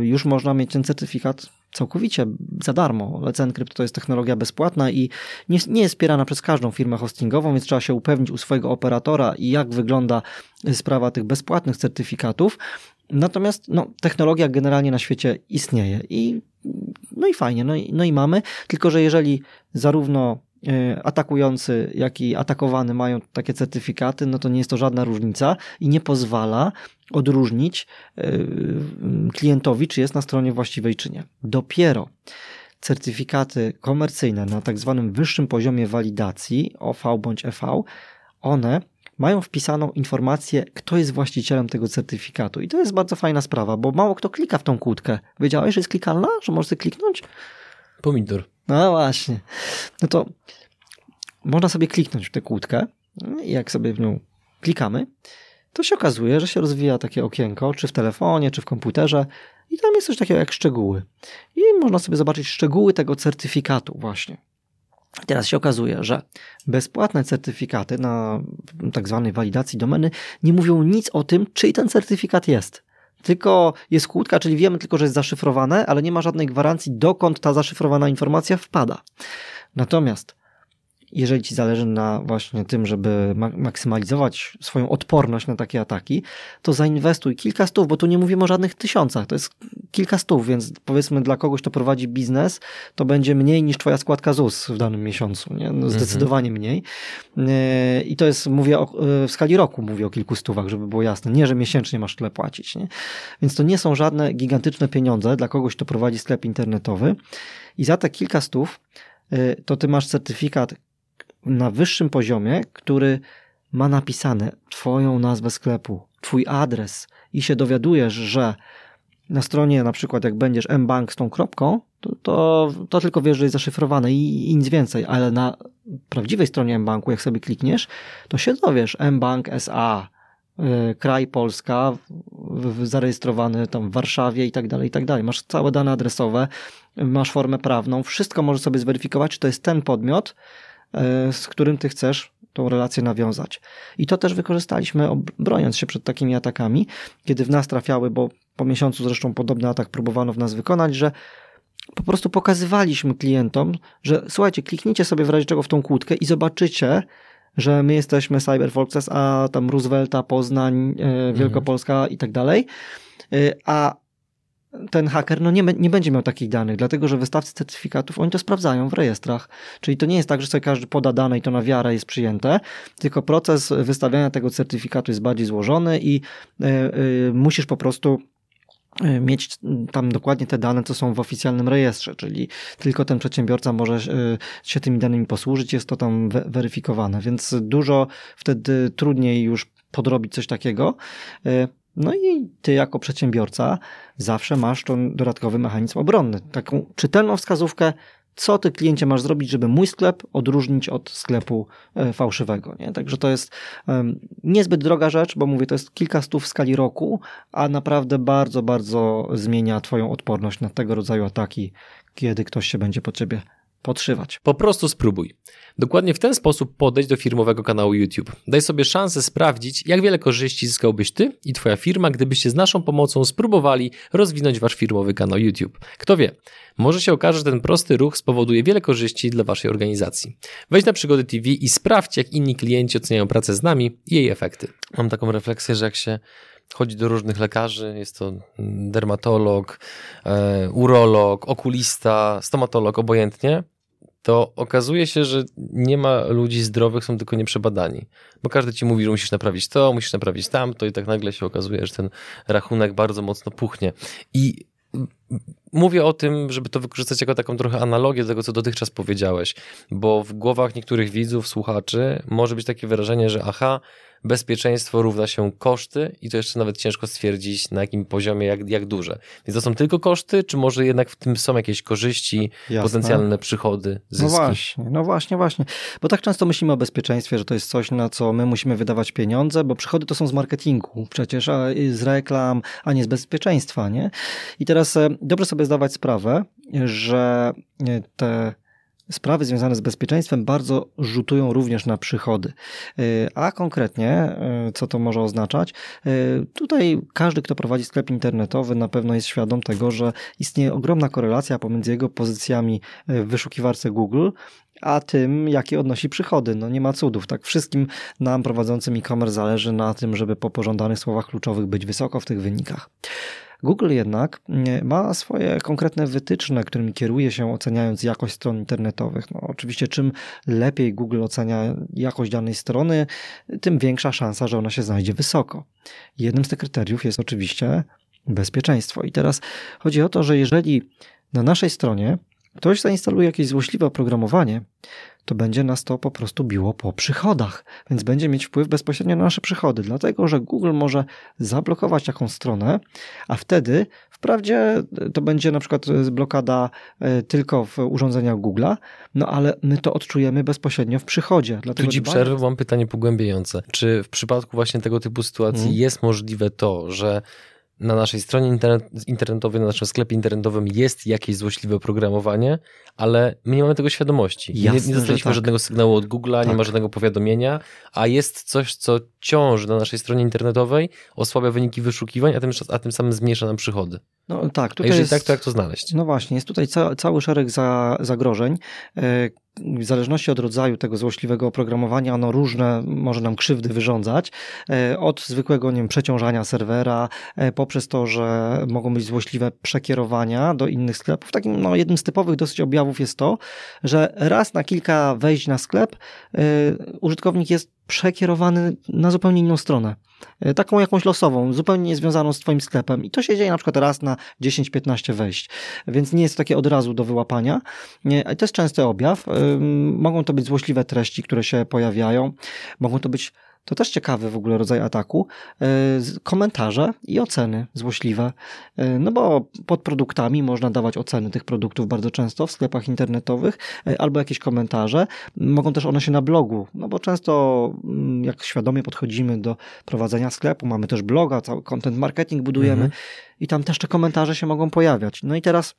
już można mieć ten certyfikat całkowicie za darmo. Let's Encrypt to jest technologia bezpłatna i nie jest wspierana przez każdą firmę hostingową, więc trzeba się upewnić u swojego operatora, jak wygląda sprawa tych bezpłatnych certyfikatów. Natomiast technologia generalnie na świecie istnieje i no i fajnie, no i mamy, tylko że jeżeli zarówno atakujący, jak i atakowany mają takie certyfikaty, no to nie jest to żadna różnica i nie pozwala odróżnić klientowi, czy jest na stronie właściwej, czy nie. Dopiero certyfikaty komercyjne na tak zwanym wyższym poziomie walidacji, OV bądź EV, one mają wpisaną informację, kto jest właścicielem tego certyfikatu. I to jest bardzo fajna sprawa, bo mało kto klika w tą kłódkę. Wiedziałeś, że jest klikalna? Że możesz kliknąć? Pomidor. No właśnie. No to można sobie kliknąć w tę kłódkę i jak sobie w nią klikamy, to się okazuje, że się rozwija takie okienko, czy w telefonie, czy w komputerze i tam jest coś takiego jak szczegóły. I można sobie zobaczyć szczegóły tego certyfikatu właśnie. Teraz się okazuje, że bezpłatne certyfikaty na tak zwanej walidacji domeny nie mówią nic o tym, czyj ten certyfikat jest. Tylko jest kłódka, czyli wiemy tylko, że jest zaszyfrowane, ale nie ma żadnej gwarancji, dokąd ta zaszyfrowana informacja wpada. Natomiast jeżeli ci zależy na właśnie tym, żeby maksymalizować swoją odporność na takie ataki, to zainwestuj kilka stów, bo tu nie mówimy o żadnych tysiącach, to jest kilka stów, więc powiedzmy dla kogoś, kto prowadzi biznes, to będzie mniej niż twoja składka ZUS w danym miesiącu, nie? No zdecydowanie mniej. I to jest, w skali roku mówię o kilku stówach, żeby było jasne, nie, że miesięcznie masz tyle płacić, nie? Więc to nie są żadne gigantyczne pieniądze dla kogoś, kto prowadzi sklep internetowy i za te kilka stów to ty masz certyfikat na wyższym poziomie, który ma napisane twoją nazwę sklepu, twój adres i się dowiadujesz, że na stronie na przykład jak będziesz mBank z tą kropką, to tylko wiesz, że jest zaszyfrowane i nic więcej, ale na prawdziwej stronie mBanku, jak sobie klikniesz, to się dowiesz mBank SA, kraj Polska, zarejestrowany tam w Warszawie i tak dalej, i tak dalej. Masz całe dane adresowe, masz formę prawną, wszystko możesz sobie zweryfikować, czy to jest ten podmiot, z którym ty chcesz tą relację nawiązać. I to też wykorzystaliśmy, broniąc się przed takimi atakami, kiedy w nas trafiały, bo po miesiącu zresztą podobny atak próbowano w nas wykonać, że po prostu pokazywaliśmy klientom, że słuchajcie, kliknijcie sobie w razie czego w tą kłódkę i zobaczycie, że my jesteśmy Cyberfolks, a tam Roosevelta, Poznań, Wielkopolska i tak dalej, a ten haker nie będzie miał takich danych, dlatego że wystawcy certyfikatów, oni to sprawdzają w rejestrach. Czyli to nie jest tak, że sobie każdy poda dane i to na wiarę jest przyjęte, tylko proces wystawiania tego certyfikatu jest bardziej złożony i musisz po prostu mieć tam dokładnie te dane, co są w oficjalnym rejestrze, czyli tylko ten przedsiębiorca może się tymi danymi posłużyć, jest to tam weryfikowane, więc dużo wtedy trudniej już podrobić coś takiego. No i ty jako przedsiębiorca zawsze masz ten dodatkowy mechanizm obronny, taką czytelną wskazówkę, co ty kliencie masz zrobić, żeby mój sklep odróżnić od sklepu fałszywego. Nie? Także to jest niezbyt droga rzecz, bo mówię, to jest kilka stów w skali roku, a naprawdę bardzo, bardzo zmienia twoją odporność na tego rodzaju ataki, kiedy ktoś się będzie pod ciebie podszywać. Po prostu spróbuj. Dokładnie w ten sposób podejdź do firmowego kanału YouTube. Daj sobie szansę sprawdzić, jak wiele korzyści zyskałbyś ty i twoja firma, gdybyście z naszą pomocą spróbowali rozwinąć wasz firmowy kanał YouTube. Kto wie, może się okaże, że ten prosty ruch spowoduje wiele korzyści dla waszej organizacji. Wejdź na Przygody TV i sprawdź, jak inni klienci oceniają pracę z nami i jej efekty. Mam taką refleksję, że jak się Chodzi do różnych lekarzy, jest to dermatolog, urolog, okulista, stomatolog, obojętnie, to okazuje się, że nie ma ludzi zdrowych, są tylko nieprzebadani. Bo każdy ci mówi, że musisz naprawić to, musisz naprawić tamto i tak nagle się okazuje, że ten rachunek bardzo mocno puchnie. I mówię o tym, żeby to wykorzystać jako taką trochę analogię do tego, co dotychczas powiedziałeś, bo w głowach niektórych widzów, słuchaczy może być takie wyrażenie, że aha, bezpieczeństwo równa się koszty i to jeszcze nawet ciężko stwierdzić, na jakim poziomie, jak duże. Więc to są tylko koszty, czy może jednak w tym są jakieś korzyści, jasne, potencjalne przychody, zyski? No właśnie. Bo tak często myślimy o bezpieczeństwie, że to jest coś, na co my musimy wydawać pieniądze, bo przychody to są z marketingu przecież, a z reklam, a nie z bezpieczeństwa, nie? I teraz dobrze sobie zdawać sprawę, że te sprawy związane z bezpieczeństwem bardzo rzutują również na przychody. A konkretnie, co to może oznaczać? Tutaj każdy, kto prowadzi sklep internetowy, na pewno jest świadom tego, że istnieje ogromna korelacja pomiędzy jego pozycjami w wyszukiwarce Google a tym, jakie odnosi przychody. No nie ma cudów, tak? Wszystkim nam prowadzącym e-commerce zależy na tym, żeby po pożądanych słowach kluczowych być wysoko w tych wynikach. Google jednak ma swoje konkretne wytyczne, którymi kieruje się oceniając jakość stron internetowych. No, oczywiście czym lepiej Google ocenia jakość danej strony, tym większa szansa, że ona się znajdzie wysoko. Jednym z tych kryteriów jest oczywiście bezpieczeństwo. I teraz chodzi o to, że jeżeli na naszej stronie ktoś zainstaluje jakieś złośliwe oprogramowanie, to będzie nas to po prostu biło po przychodach, więc będzie mieć wpływ bezpośrednio na nasze przychody, dlatego że Google może zablokować jakąś stronę, a wtedy wprawdzie to będzie na przykład blokada tylko w urządzeniach Google'a, no ale my to odczujemy bezpośrednio w przychodzie. Tu ci przerwę, mam pytanie pogłębiające. Czy w przypadku właśnie tego typu sytuacji jest możliwe to, że na naszej stronie internetowej, na naszym sklepie internetowym jest jakieś złośliwe oprogramowanie, ale my nie mamy tego świadomości. Jasne, nie dostaliśmy żadnego sygnału od Google'a, nie ma żadnego powiadomienia, a jest coś, co ciąży na naszej stronie internetowej, osłabia wyniki wyszukiwań, a tym samym zmniejsza nam przychody. No tak. Tutaj a jeżeli jest, tak, to jak to znaleźć? No właśnie, jest tutaj cały szereg zagrożeń. W zależności od rodzaju tego złośliwego oprogramowania, ono różne może nam krzywdy wyrządzać. Od zwykłego, nie wiem, przeciążania serwera, poprzez to, że mogą być złośliwe przekierowania do innych sklepów. Takim jednym z typowych dosyć objawów jest to, że raz na kilka wejść na sklep użytkownik jest przekierowany na zupełnie inną stronę. Taką jakąś losową, zupełnie niezwiązaną z twoim sklepem. I to się dzieje na przykład raz na 10-15 wejść. Więc nie jest to takie od razu do wyłapania. To jest częsty objaw. Mogą to być złośliwe treści, które się pojawiają. Mogą to być, to też ciekawy w ogóle rodzaj ataku, komentarze i oceny złośliwe. No bo pod produktami można dawać oceny tych produktów bardzo często w sklepach internetowych, albo jakieś komentarze. Mogą też one się na blogu, no bo często jak świadomie podchodzimy do prowadzenia sklepu, mamy też bloga, cały content marketing budujemy i tam też te komentarze się mogą pojawiać. No i teraz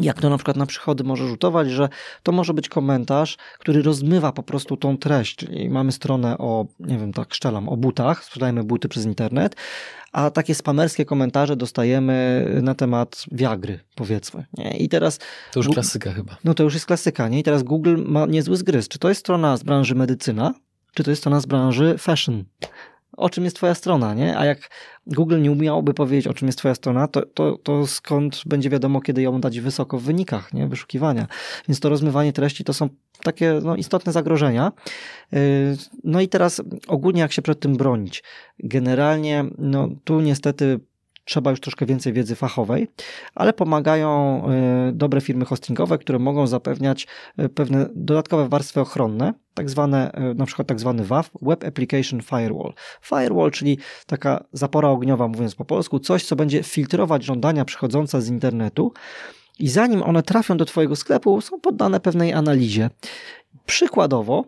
jak to na przykład na przychody może rzutować, że to może być komentarz, który rozmywa po prostu tą treść. Czyli mamy stronę o, nie wiem, tak szczelam, o butach, sprzedajemy buty przez internet, a takie spamerskie komentarze dostajemy na temat Viagry, powiedzmy. Nie? I teraz to już klasyka chyba. No to już jest klasyka, nie? I teraz Google ma niezły zgryz. Czy to jest strona z branży medycyna, czy to jest strona z branży fashion? O czym jest twoja strona, nie? A jak Google nie umiałoby powiedzieć, o czym jest twoja strona, to skąd będzie wiadomo, kiedy ją dać wysoko w wynikach, nie? Wyszukiwania. Więc to rozmywanie treści to są takie istotne zagrożenia. No i teraz ogólnie jak się przed tym bronić? Generalnie tu niestety trzeba już troszkę więcej wiedzy fachowej, ale pomagają dobre firmy hostingowe, które mogą zapewniać pewne dodatkowe warstwy ochronne, tak zwane, na przykład tak zwany WAF, Web Application Firewall. Firewall, czyli taka zapora ogniowa, mówiąc po polsku, coś, co będzie filtrować żądania przychodzące z internetu i zanim one trafią do twojego sklepu, są poddane pewnej analizie. Przykładowo,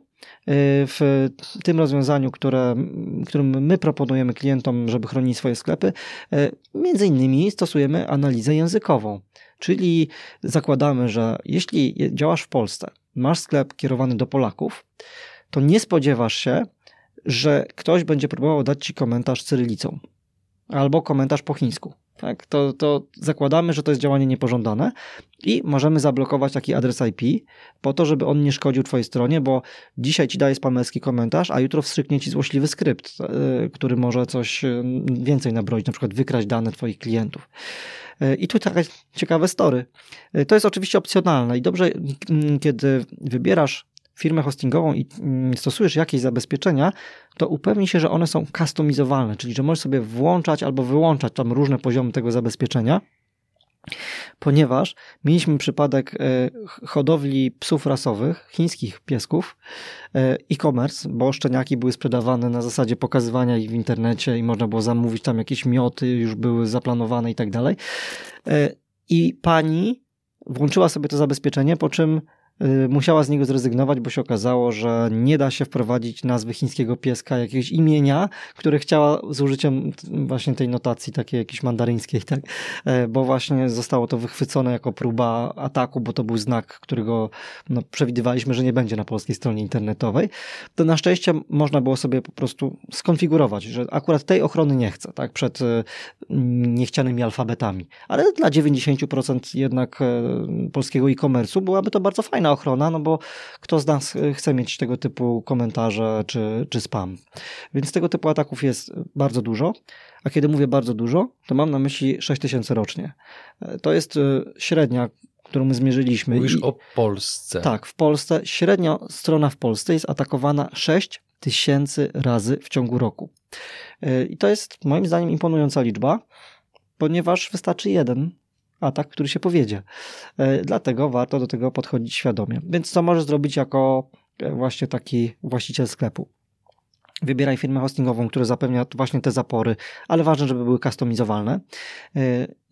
w tym rozwiązaniu, którym my proponujemy klientom, żeby chronili swoje sklepy, między innymi stosujemy analizę językową, czyli zakładamy, że jeśli działasz w Polsce, masz sklep kierowany do Polaków, to nie spodziewasz się, że ktoś będzie próbował dać ci komentarz cyrylicą albo komentarz po chińsku. tak, to zakładamy, że to jest działanie niepożądane i możemy zablokować taki adres IP po to, żeby on nie szkodził twojej stronie, bo dzisiaj ci daje spamerski komentarz, a jutro wstrzyknie ci złośliwy skrypt, który może coś więcej nabroić, na przykład wykraść dane twoich klientów. I tu takie ciekawe story. To jest oczywiście opcjonalne i dobrze, kiedy wybierasz firmę hostingową i stosujesz jakieś zabezpieczenia, to upewnij się, że one są customizowalne, czyli że możesz sobie włączać albo wyłączać tam różne poziomy tego zabezpieczenia, ponieważ mieliśmy przypadek hodowli psów rasowych, chińskich piesków, e-commerce, bo szczeniaki były sprzedawane na zasadzie pokazywania ich w internecie i można było zamówić tam jakieś mioty, już były zaplanowane i tak dalej. I pani włączyła sobie to zabezpieczenie, po czym musiała z niego zrezygnować, bo się okazało, że nie da się wprowadzić nazwy chińskiego pieska, jakiegoś imienia, które chciała z użyciem właśnie tej notacji takiej jakiejś mandaryńskiej, tak? Bo właśnie zostało to wychwycone jako próba ataku, bo to był znak, którego no, przewidywaliśmy, że nie będzie na polskiej stronie internetowej. To na szczęście można było sobie po prostu skonfigurować, że akurat tej ochrony nie chcę, tak? Przed niechcianymi alfabetami. Ale dla 90% jednak polskiego e-commerce'u byłaby to bardzo fajna ochrona, no bo kto z nas chce mieć tego typu komentarze czy spam. Więc tego typu ataków jest bardzo dużo, a kiedy mówię bardzo dużo, to mam na myśli 6000 rocznie. To jest średnia, którą my zmierzyliśmy. Mówisz o Polsce. Tak, w Polsce. Średnio strona w Polsce jest atakowana 6000 razy w ciągu roku. I to jest moim zdaniem imponująca liczba, ponieważ wystarczy jeden atak, który się powiedzie. Dlatego warto do tego podchodzić świadomie. Więc co możesz zrobić jako właśnie taki właściciel sklepu? Wybieraj firmę hostingową, która zapewnia właśnie te zapory, ale ważne, żeby były customizowalne.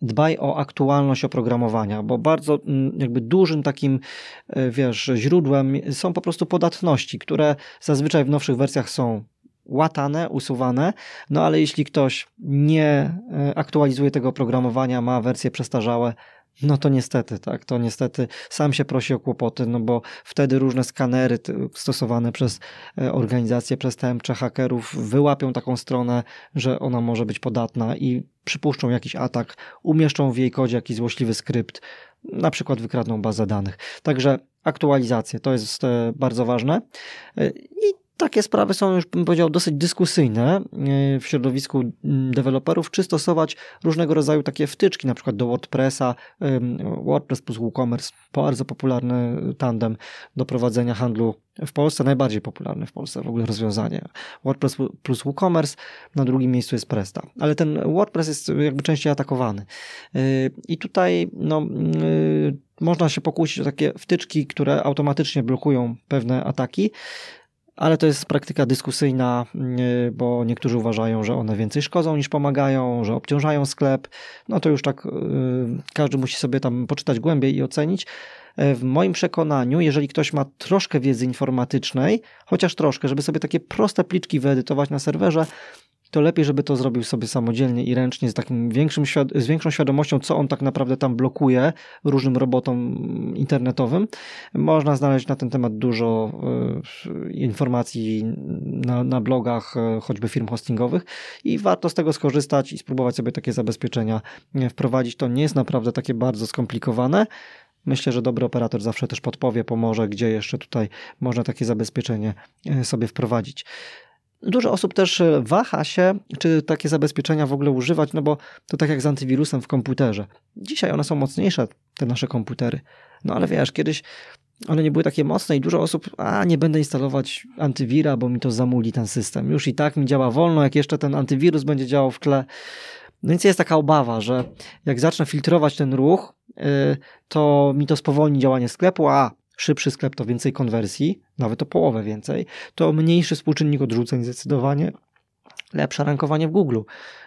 Dbaj o aktualność oprogramowania, bo bardzo jakby dużym takim, wiesz, źródłem są po prostu podatności, które zazwyczaj w nowszych wersjach są łatane, usuwane, no ale jeśli ktoś nie aktualizuje tego oprogramowania, ma wersje przestarzałe, no to niestety, tak, to niestety sam się prosi o kłopoty, no bo wtedy różne skanery stosowane przez organizacje przestępcze, hakerów wyłapią taką stronę, że ona może być podatna i przypuszczą jakiś atak, umieszczą w jej kodzie jakiś złośliwy skrypt, na przykład wykradną bazę danych. Także aktualizacje, to jest bardzo ważne i takie sprawy są już, bym powiedział, dosyć dyskusyjne w środowisku deweloperów, czy stosować różnego rodzaju takie wtyczki, na przykład do WordPressa, WordPress plus WooCommerce, bardzo popularny tandem do prowadzenia handlu w Polsce, najbardziej popularne w Polsce w ogóle rozwiązanie. WordPress plus WooCommerce, na drugim miejscu jest Presta. Ale ten WordPress jest jakby częściej atakowany. I tutaj no, można się pokusić o takie wtyczki, które automatycznie blokują pewne ataki, ale to jest praktyka dyskusyjna, bo niektórzy uważają, że one więcej szkodzą niż pomagają, że obciążają sklep. No to już tak każdy musi sobie tam poczytać głębiej i ocenić. W moim przekonaniu, jeżeli ktoś ma troszkę wiedzy informatycznej, chociaż troszkę, żeby sobie takie proste pliczki wyedytować na serwerze, to lepiej, żeby to zrobił sobie samodzielnie i ręcznie, z takim większą świadomością, co on tak naprawdę tam blokuje różnym robotom internetowym. Można znaleźć na ten temat dużo informacji na blogach, choćby firm hostingowych i warto z tego skorzystać i spróbować sobie takie zabezpieczenia wprowadzić. To nie jest naprawdę takie bardzo skomplikowane. Myślę, że dobry operator zawsze też podpowie, pomoże, gdzie jeszcze tutaj można takie zabezpieczenie sobie wprowadzić. Dużo osób też waha się, czy takie zabezpieczenia w ogóle używać, no bo to tak jak z antywirusem w komputerze. Dzisiaj one są mocniejsze, te nasze komputery. No ale wiesz, kiedyś one nie były takie mocne i dużo osób, nie będę instalować antywira, bo mi to zamuli ten system. Już i tak mi działa wolno, jak jeszcze ten antywirus będzie działał w tle. No więc jest taka obawa, że jak zacznę filtrować ten ruch, to mi to spowolni działanie sklepu, szybszy sklep to więcej konwersji, nawet o połowę więcej, to mniejszy współczynnik odrzuceń zdecydowanie, lepsze rankowanie w Google.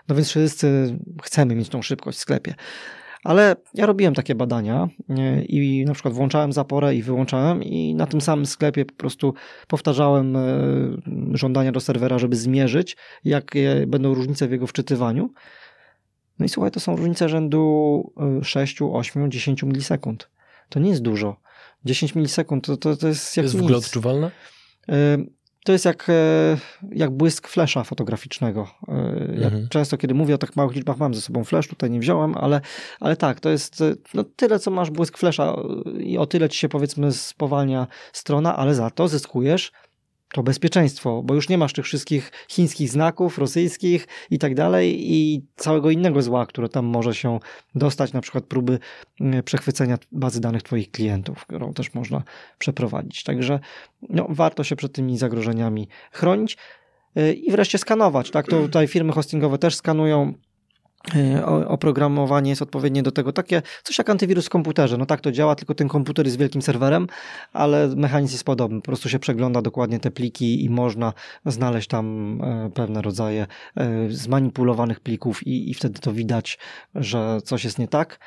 No więc wszyscy chcemy mieć tą szybkość w sklepie. Ale ja robiłem takie badania i na przykład włączałem zaporę i wyłączałem i na tym samym sklepie po prostu powtarzałem żądania do serwera, żeby zmierzyć, jakie będą różnice w jego wczytywaniu. No i słuchaj, to są różnice rzędu 6, 8, 10 milisekund. To nie jest dużo. 10 milisekund to jest jak nic. To jest w ogóle odczuwalne? To jest jak błysk flesza fotograficznego. Ja często, kiedy mówię o tak małych liczbach, mam ze sobą flesz, tutaj nie wziąłem, ale tak, to jest tyle, co masz błysk flesza i o tyle ci się, powiedzmy, spowalnia strona, ale za to zyskujesz to bezpieczeństwo, bo już nie masz tych wszystkich chińskich znaków, rosyjskich i tak dalej i całego innego zła, które tam może się dostać, na przykład próby przechwycenia bazy danych twoich klientów, którą też można przeprowadzić. Także warto się przed tymi zagrożeniami chronić i wreszcie skanować. Tak, to tutaj firmy hostingowe też skanują. Oprogramowanie jest odpowiednie do tego, takie coś jak antywirus w komputerze, tak to działa, tylko ten komputer jest wielkim serwerem, ale mechanizm jest podobny, po prostu się przegląda dokładnie te pliki i można znaleźć tam pewne rodzaje zmanipulowanych plików i wtedy to widać, że coś jest nie tak.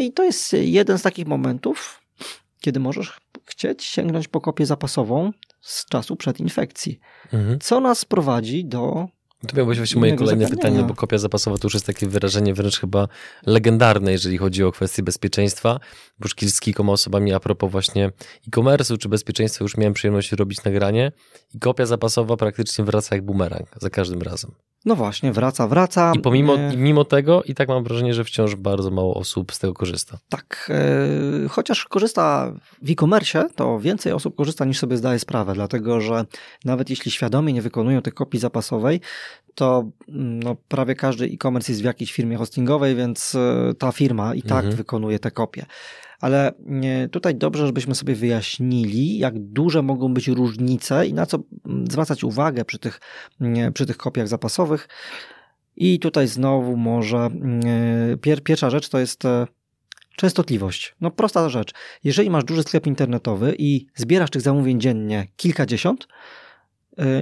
I to jest jeden z takich momentów, kiedy możesz chcieć sięgnąć po kopię zapasową z czasu przedinfekcji, co nas prowadzi do... To miałbyś właśnie moje kolejne pytanie, bo kopia zapasowa to już jest takie wyrażenie wręcz chyba legendarne, jeżeli chodzi o kwestie bezpieczeństwa. Bo już z kilkoma osobami a propos właśnie e-commerce'u czy bezpieczeństwa już miałem przyjemność robić nagranie i kopia zapasowa praktycznie wraca jak bumerang za każdym razem. No właśnie, wraca. I mimo tego i tak mam wrażenie, że wciąż bardzo mało osób z tego korzysta. Tak, chociaż korzysta w e-commerce, to więcej osób korzysta niż sobie zdaje sprawę, dlatego że nawet jeśli świadomie nie wykonują tej kopii zapasowej, to prawie każdy e-commerce jest w jakiejś firmie hostingowej, więc ta firma i tak wykonuje te kopie. Ale tutaj dobrze, żebyśmy sobie wyjaśnili, jak duże mogą być różnice i na co zwracać uwagę przy tych kopiach zapasowych. I tutaj znowu może pierwsza rzecz to jest częstotliwość. Prosta rzecz. Jeżeli masz duży sklep internetowy i zbierasz tych zamówień dziennie kilkadziesiąt,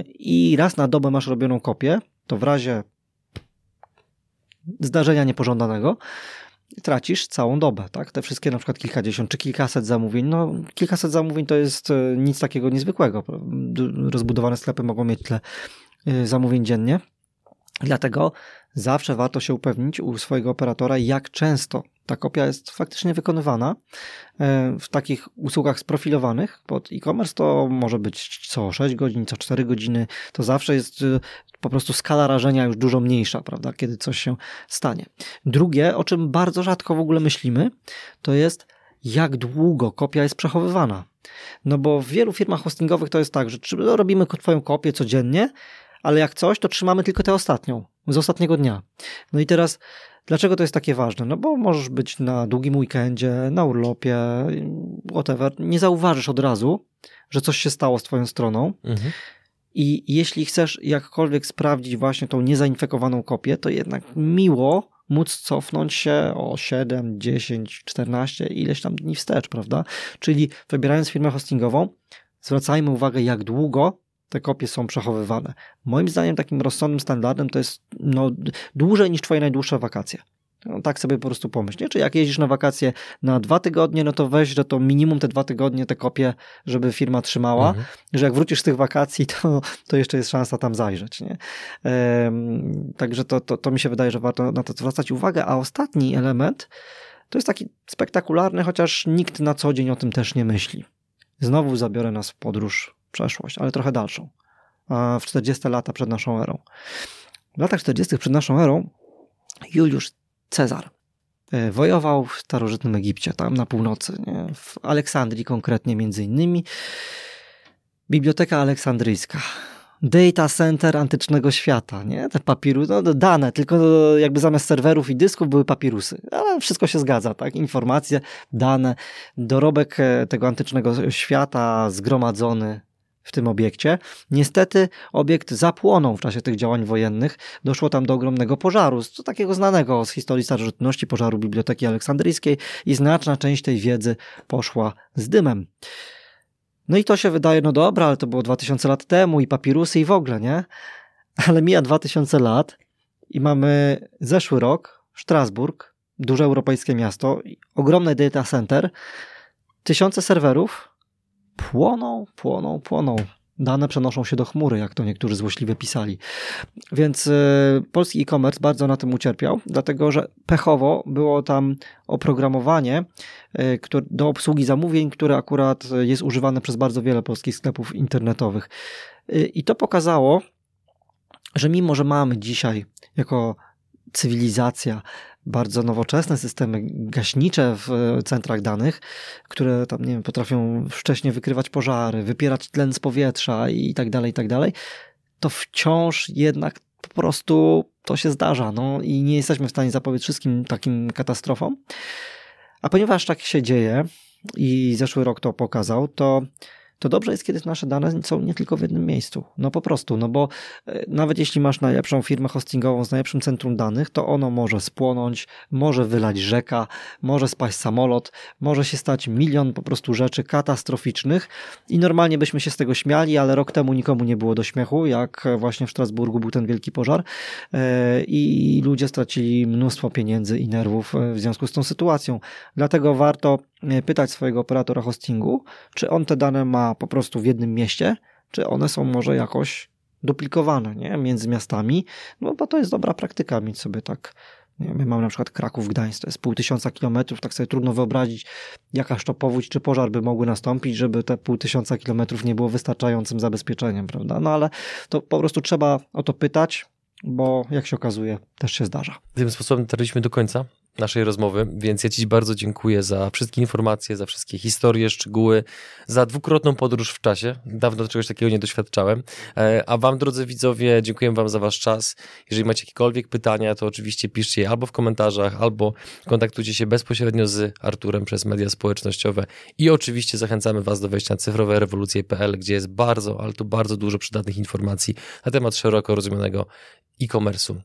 i raz na dobę masz robioną kopię, to w razie zdarzenia niepożądanego tracisz całą dobę, tak? Te wszystkie na przykład kilkadziesiąt czy kilkaset zamówień. Kilkaset zamówień to jest nic takiego niezwykłego. Rozbudowane sklepy mogą mieć tyle zamówień dziennie. Dlatego zawsze warto się upewnić u swojego operatora, jak często ta kopia jest faktycznie wykonywana. W takich usługach sprofilowanych pod e-commerce to może być co 6 godzin, co 4 godziny. To zawsze jest po prostu skala rażenia już dużo mniejsza, prawda, kiedy coś się stanie. Drugie, o czym bardzo rzadko w ogóle myślimy, to jest jak długo kopia jest przechowywana. Bo w wielu firmach hostingowych to jest tak, że robimy twoją kopię codziennie, ale jak coś, to trzymamy tylko tę ostatnią, z ostatniego dnia. I teraz, dlaczego to jest takie ważne? Bo możesz być na długim weekendzie, na urlopie, whatever. Nie zauważysz od razu, że coś się stało z twoją stroną. I jeśli chcesz jakkolwiek sprawdzić właśnie tą niezainfekowaną kopię, to jednak miło móc cofnąć się o 7, 10, 14, ileś tam dni wstecz, prawda? Czyli wybierając firmę hostingową, zwracajmy uwagę, jak długo te kopie są przechowywane. Moim zdaniem takim rozsądnym standardem to jest dłużej niż twoje najdłuższe wakacje. Tak sobie po prostu pomyśl. Czy jak jeździsz na wakacje na 2 tygodnie, to weź, że to minimum te 2 tygodnie te kopie, żeby firma trzymała, że jak wrócisz z tych wakacji, to jeszcze jest szansa tam zajrzeć. Także to mi się wydaje, że warto na to zwracać uwagę. A ostatni element to jest taki spektakularny, chociaż nikt na co dzień o tym też nie myśli. Znowu zabiorę nas w podróż przeszłość, ale trochę dalszą. W 40 lata przed naszą erą. W latach 40 przed naszą erą Juliusz Cezar wojował w starożytnym Egipcie, tam na północy, w Aleksandrii konkretnie między innymi. Biblioteka aleksandryjska. Data center antycznego świata, te papirusy, dane, tylko jakby zamiast serwerów i dysków były papirusy, ale wszystko się zgadza, tak, informacje, dane, dorobek tego antycznego świata zgromadzony w tym obiekcie. Niestety obiekt zapłonął w czasie tych działań wojennych. Doszło tam do ogromnego pożaru, takiego znanego z historii starożytności, pożaru Biblioteki Aleksandryjskiej i znaczna część tej wiedzy poszła z dymem. I to się wydaje, dobra, ale to było 2000 lat temu i papirusy i w ogóle, nie? Ale mija 2000 lat i mamy zeszły rok, Strasburg, duże europejskie miasto, ogromne data center, tysiące serwerów, płoną. dane przenoszą się do chmury, jak to niektórzy złośliwie pisali. Więc polski e-commerce bardzo na tym ucierpiał, dlatego że pechowo było tam oprogramowanie do obsługi zamówień, które akurat jest używane przez bardzo wiele polskich sklepów internetowych. I to pokazało, że mimo, że mamy dzisiaj jako cywilizacja bardzo nowoczesne systemy gaśnicze w centrach danych, które tam, nie wiem, potrafią wcześniej wykrywać pożary, wypierać tlen z powietrza i tak dalej, to wciąż jednak po prostu to się zdarza, no i nie jesteśmy w stanie zapobiec wszystkim takim katastrofom. A ponieważ tak się dzieje i zeszły rok to pokazał, to dobrze jest, kiedy nasze dane są nie tylko w jednym miejscu. No po prostu, no bo nawet jeśli masz najlepszą firmę hostingową z najlepszym centrum danych, to ono może spłonąć, może wylać rzeka, może spaść samolot, może się stać milion po prostu rzeczy katastroficznych i normalnie byśmy się z tego śmiali, ale rok temu nikomu nie było do śmiechu, jak właśnie w Strasburgu był ten wielki pożar i ludzie stracili mnóstwo pieniędzy i nerwów w związku z tą sytuacją. Dlatego warto pytać swojego operatora hostingu, czy on te dane ma po prostu w jednym mieście, czy one są może jakoś duplikowane, nie? Między miastami, no bo to jest dobra praktyka mieć sobie tak, nie wiem, mamy na przykład Kraków, Gdańsk, to jest 500 kilometrów, tak sobie trudno wyobrazić, jakaż to powódź czy pożar by mogły nastąpić, żeby te 500 kilometrów nie było wystarczającym zabezpieczeniem, prawda? No ale to po prostu trzeba o to pytać, bo jak się okazuje, też się zdarza. Tym sposobem dotarliśmy do końca naszej rozmowy, więc ja Ci bardzo dziękuję za wszystkie informacje, za wszystkie historie, szczegóły, za dwukrotną podróż w czasie. Dawno czegoś takiego nie doświadczałem. A Wam, drodzy widzowie, dziękuję Wam za Wasz czas. Jeżeli macie jakiekolwiek pytania, to oczywiście piszcie je albo w komentarzach, albo kontaktujcie się bezpośrednio z Arturem przez media społecznościowe i oczywiście zachęcamy Was do wejścia na cyfrowerewolucje.pl, gdzie jest bardzo, ale to bardzo dużo przydatnych informacji na temat szeroko rozumianego e-commerce'u.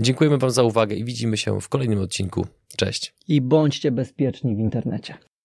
Dziękujemy Wam za uwagę i widzimy się w kolejnym odcinku. Cześć. I bądźcie bezpieczni w internecie.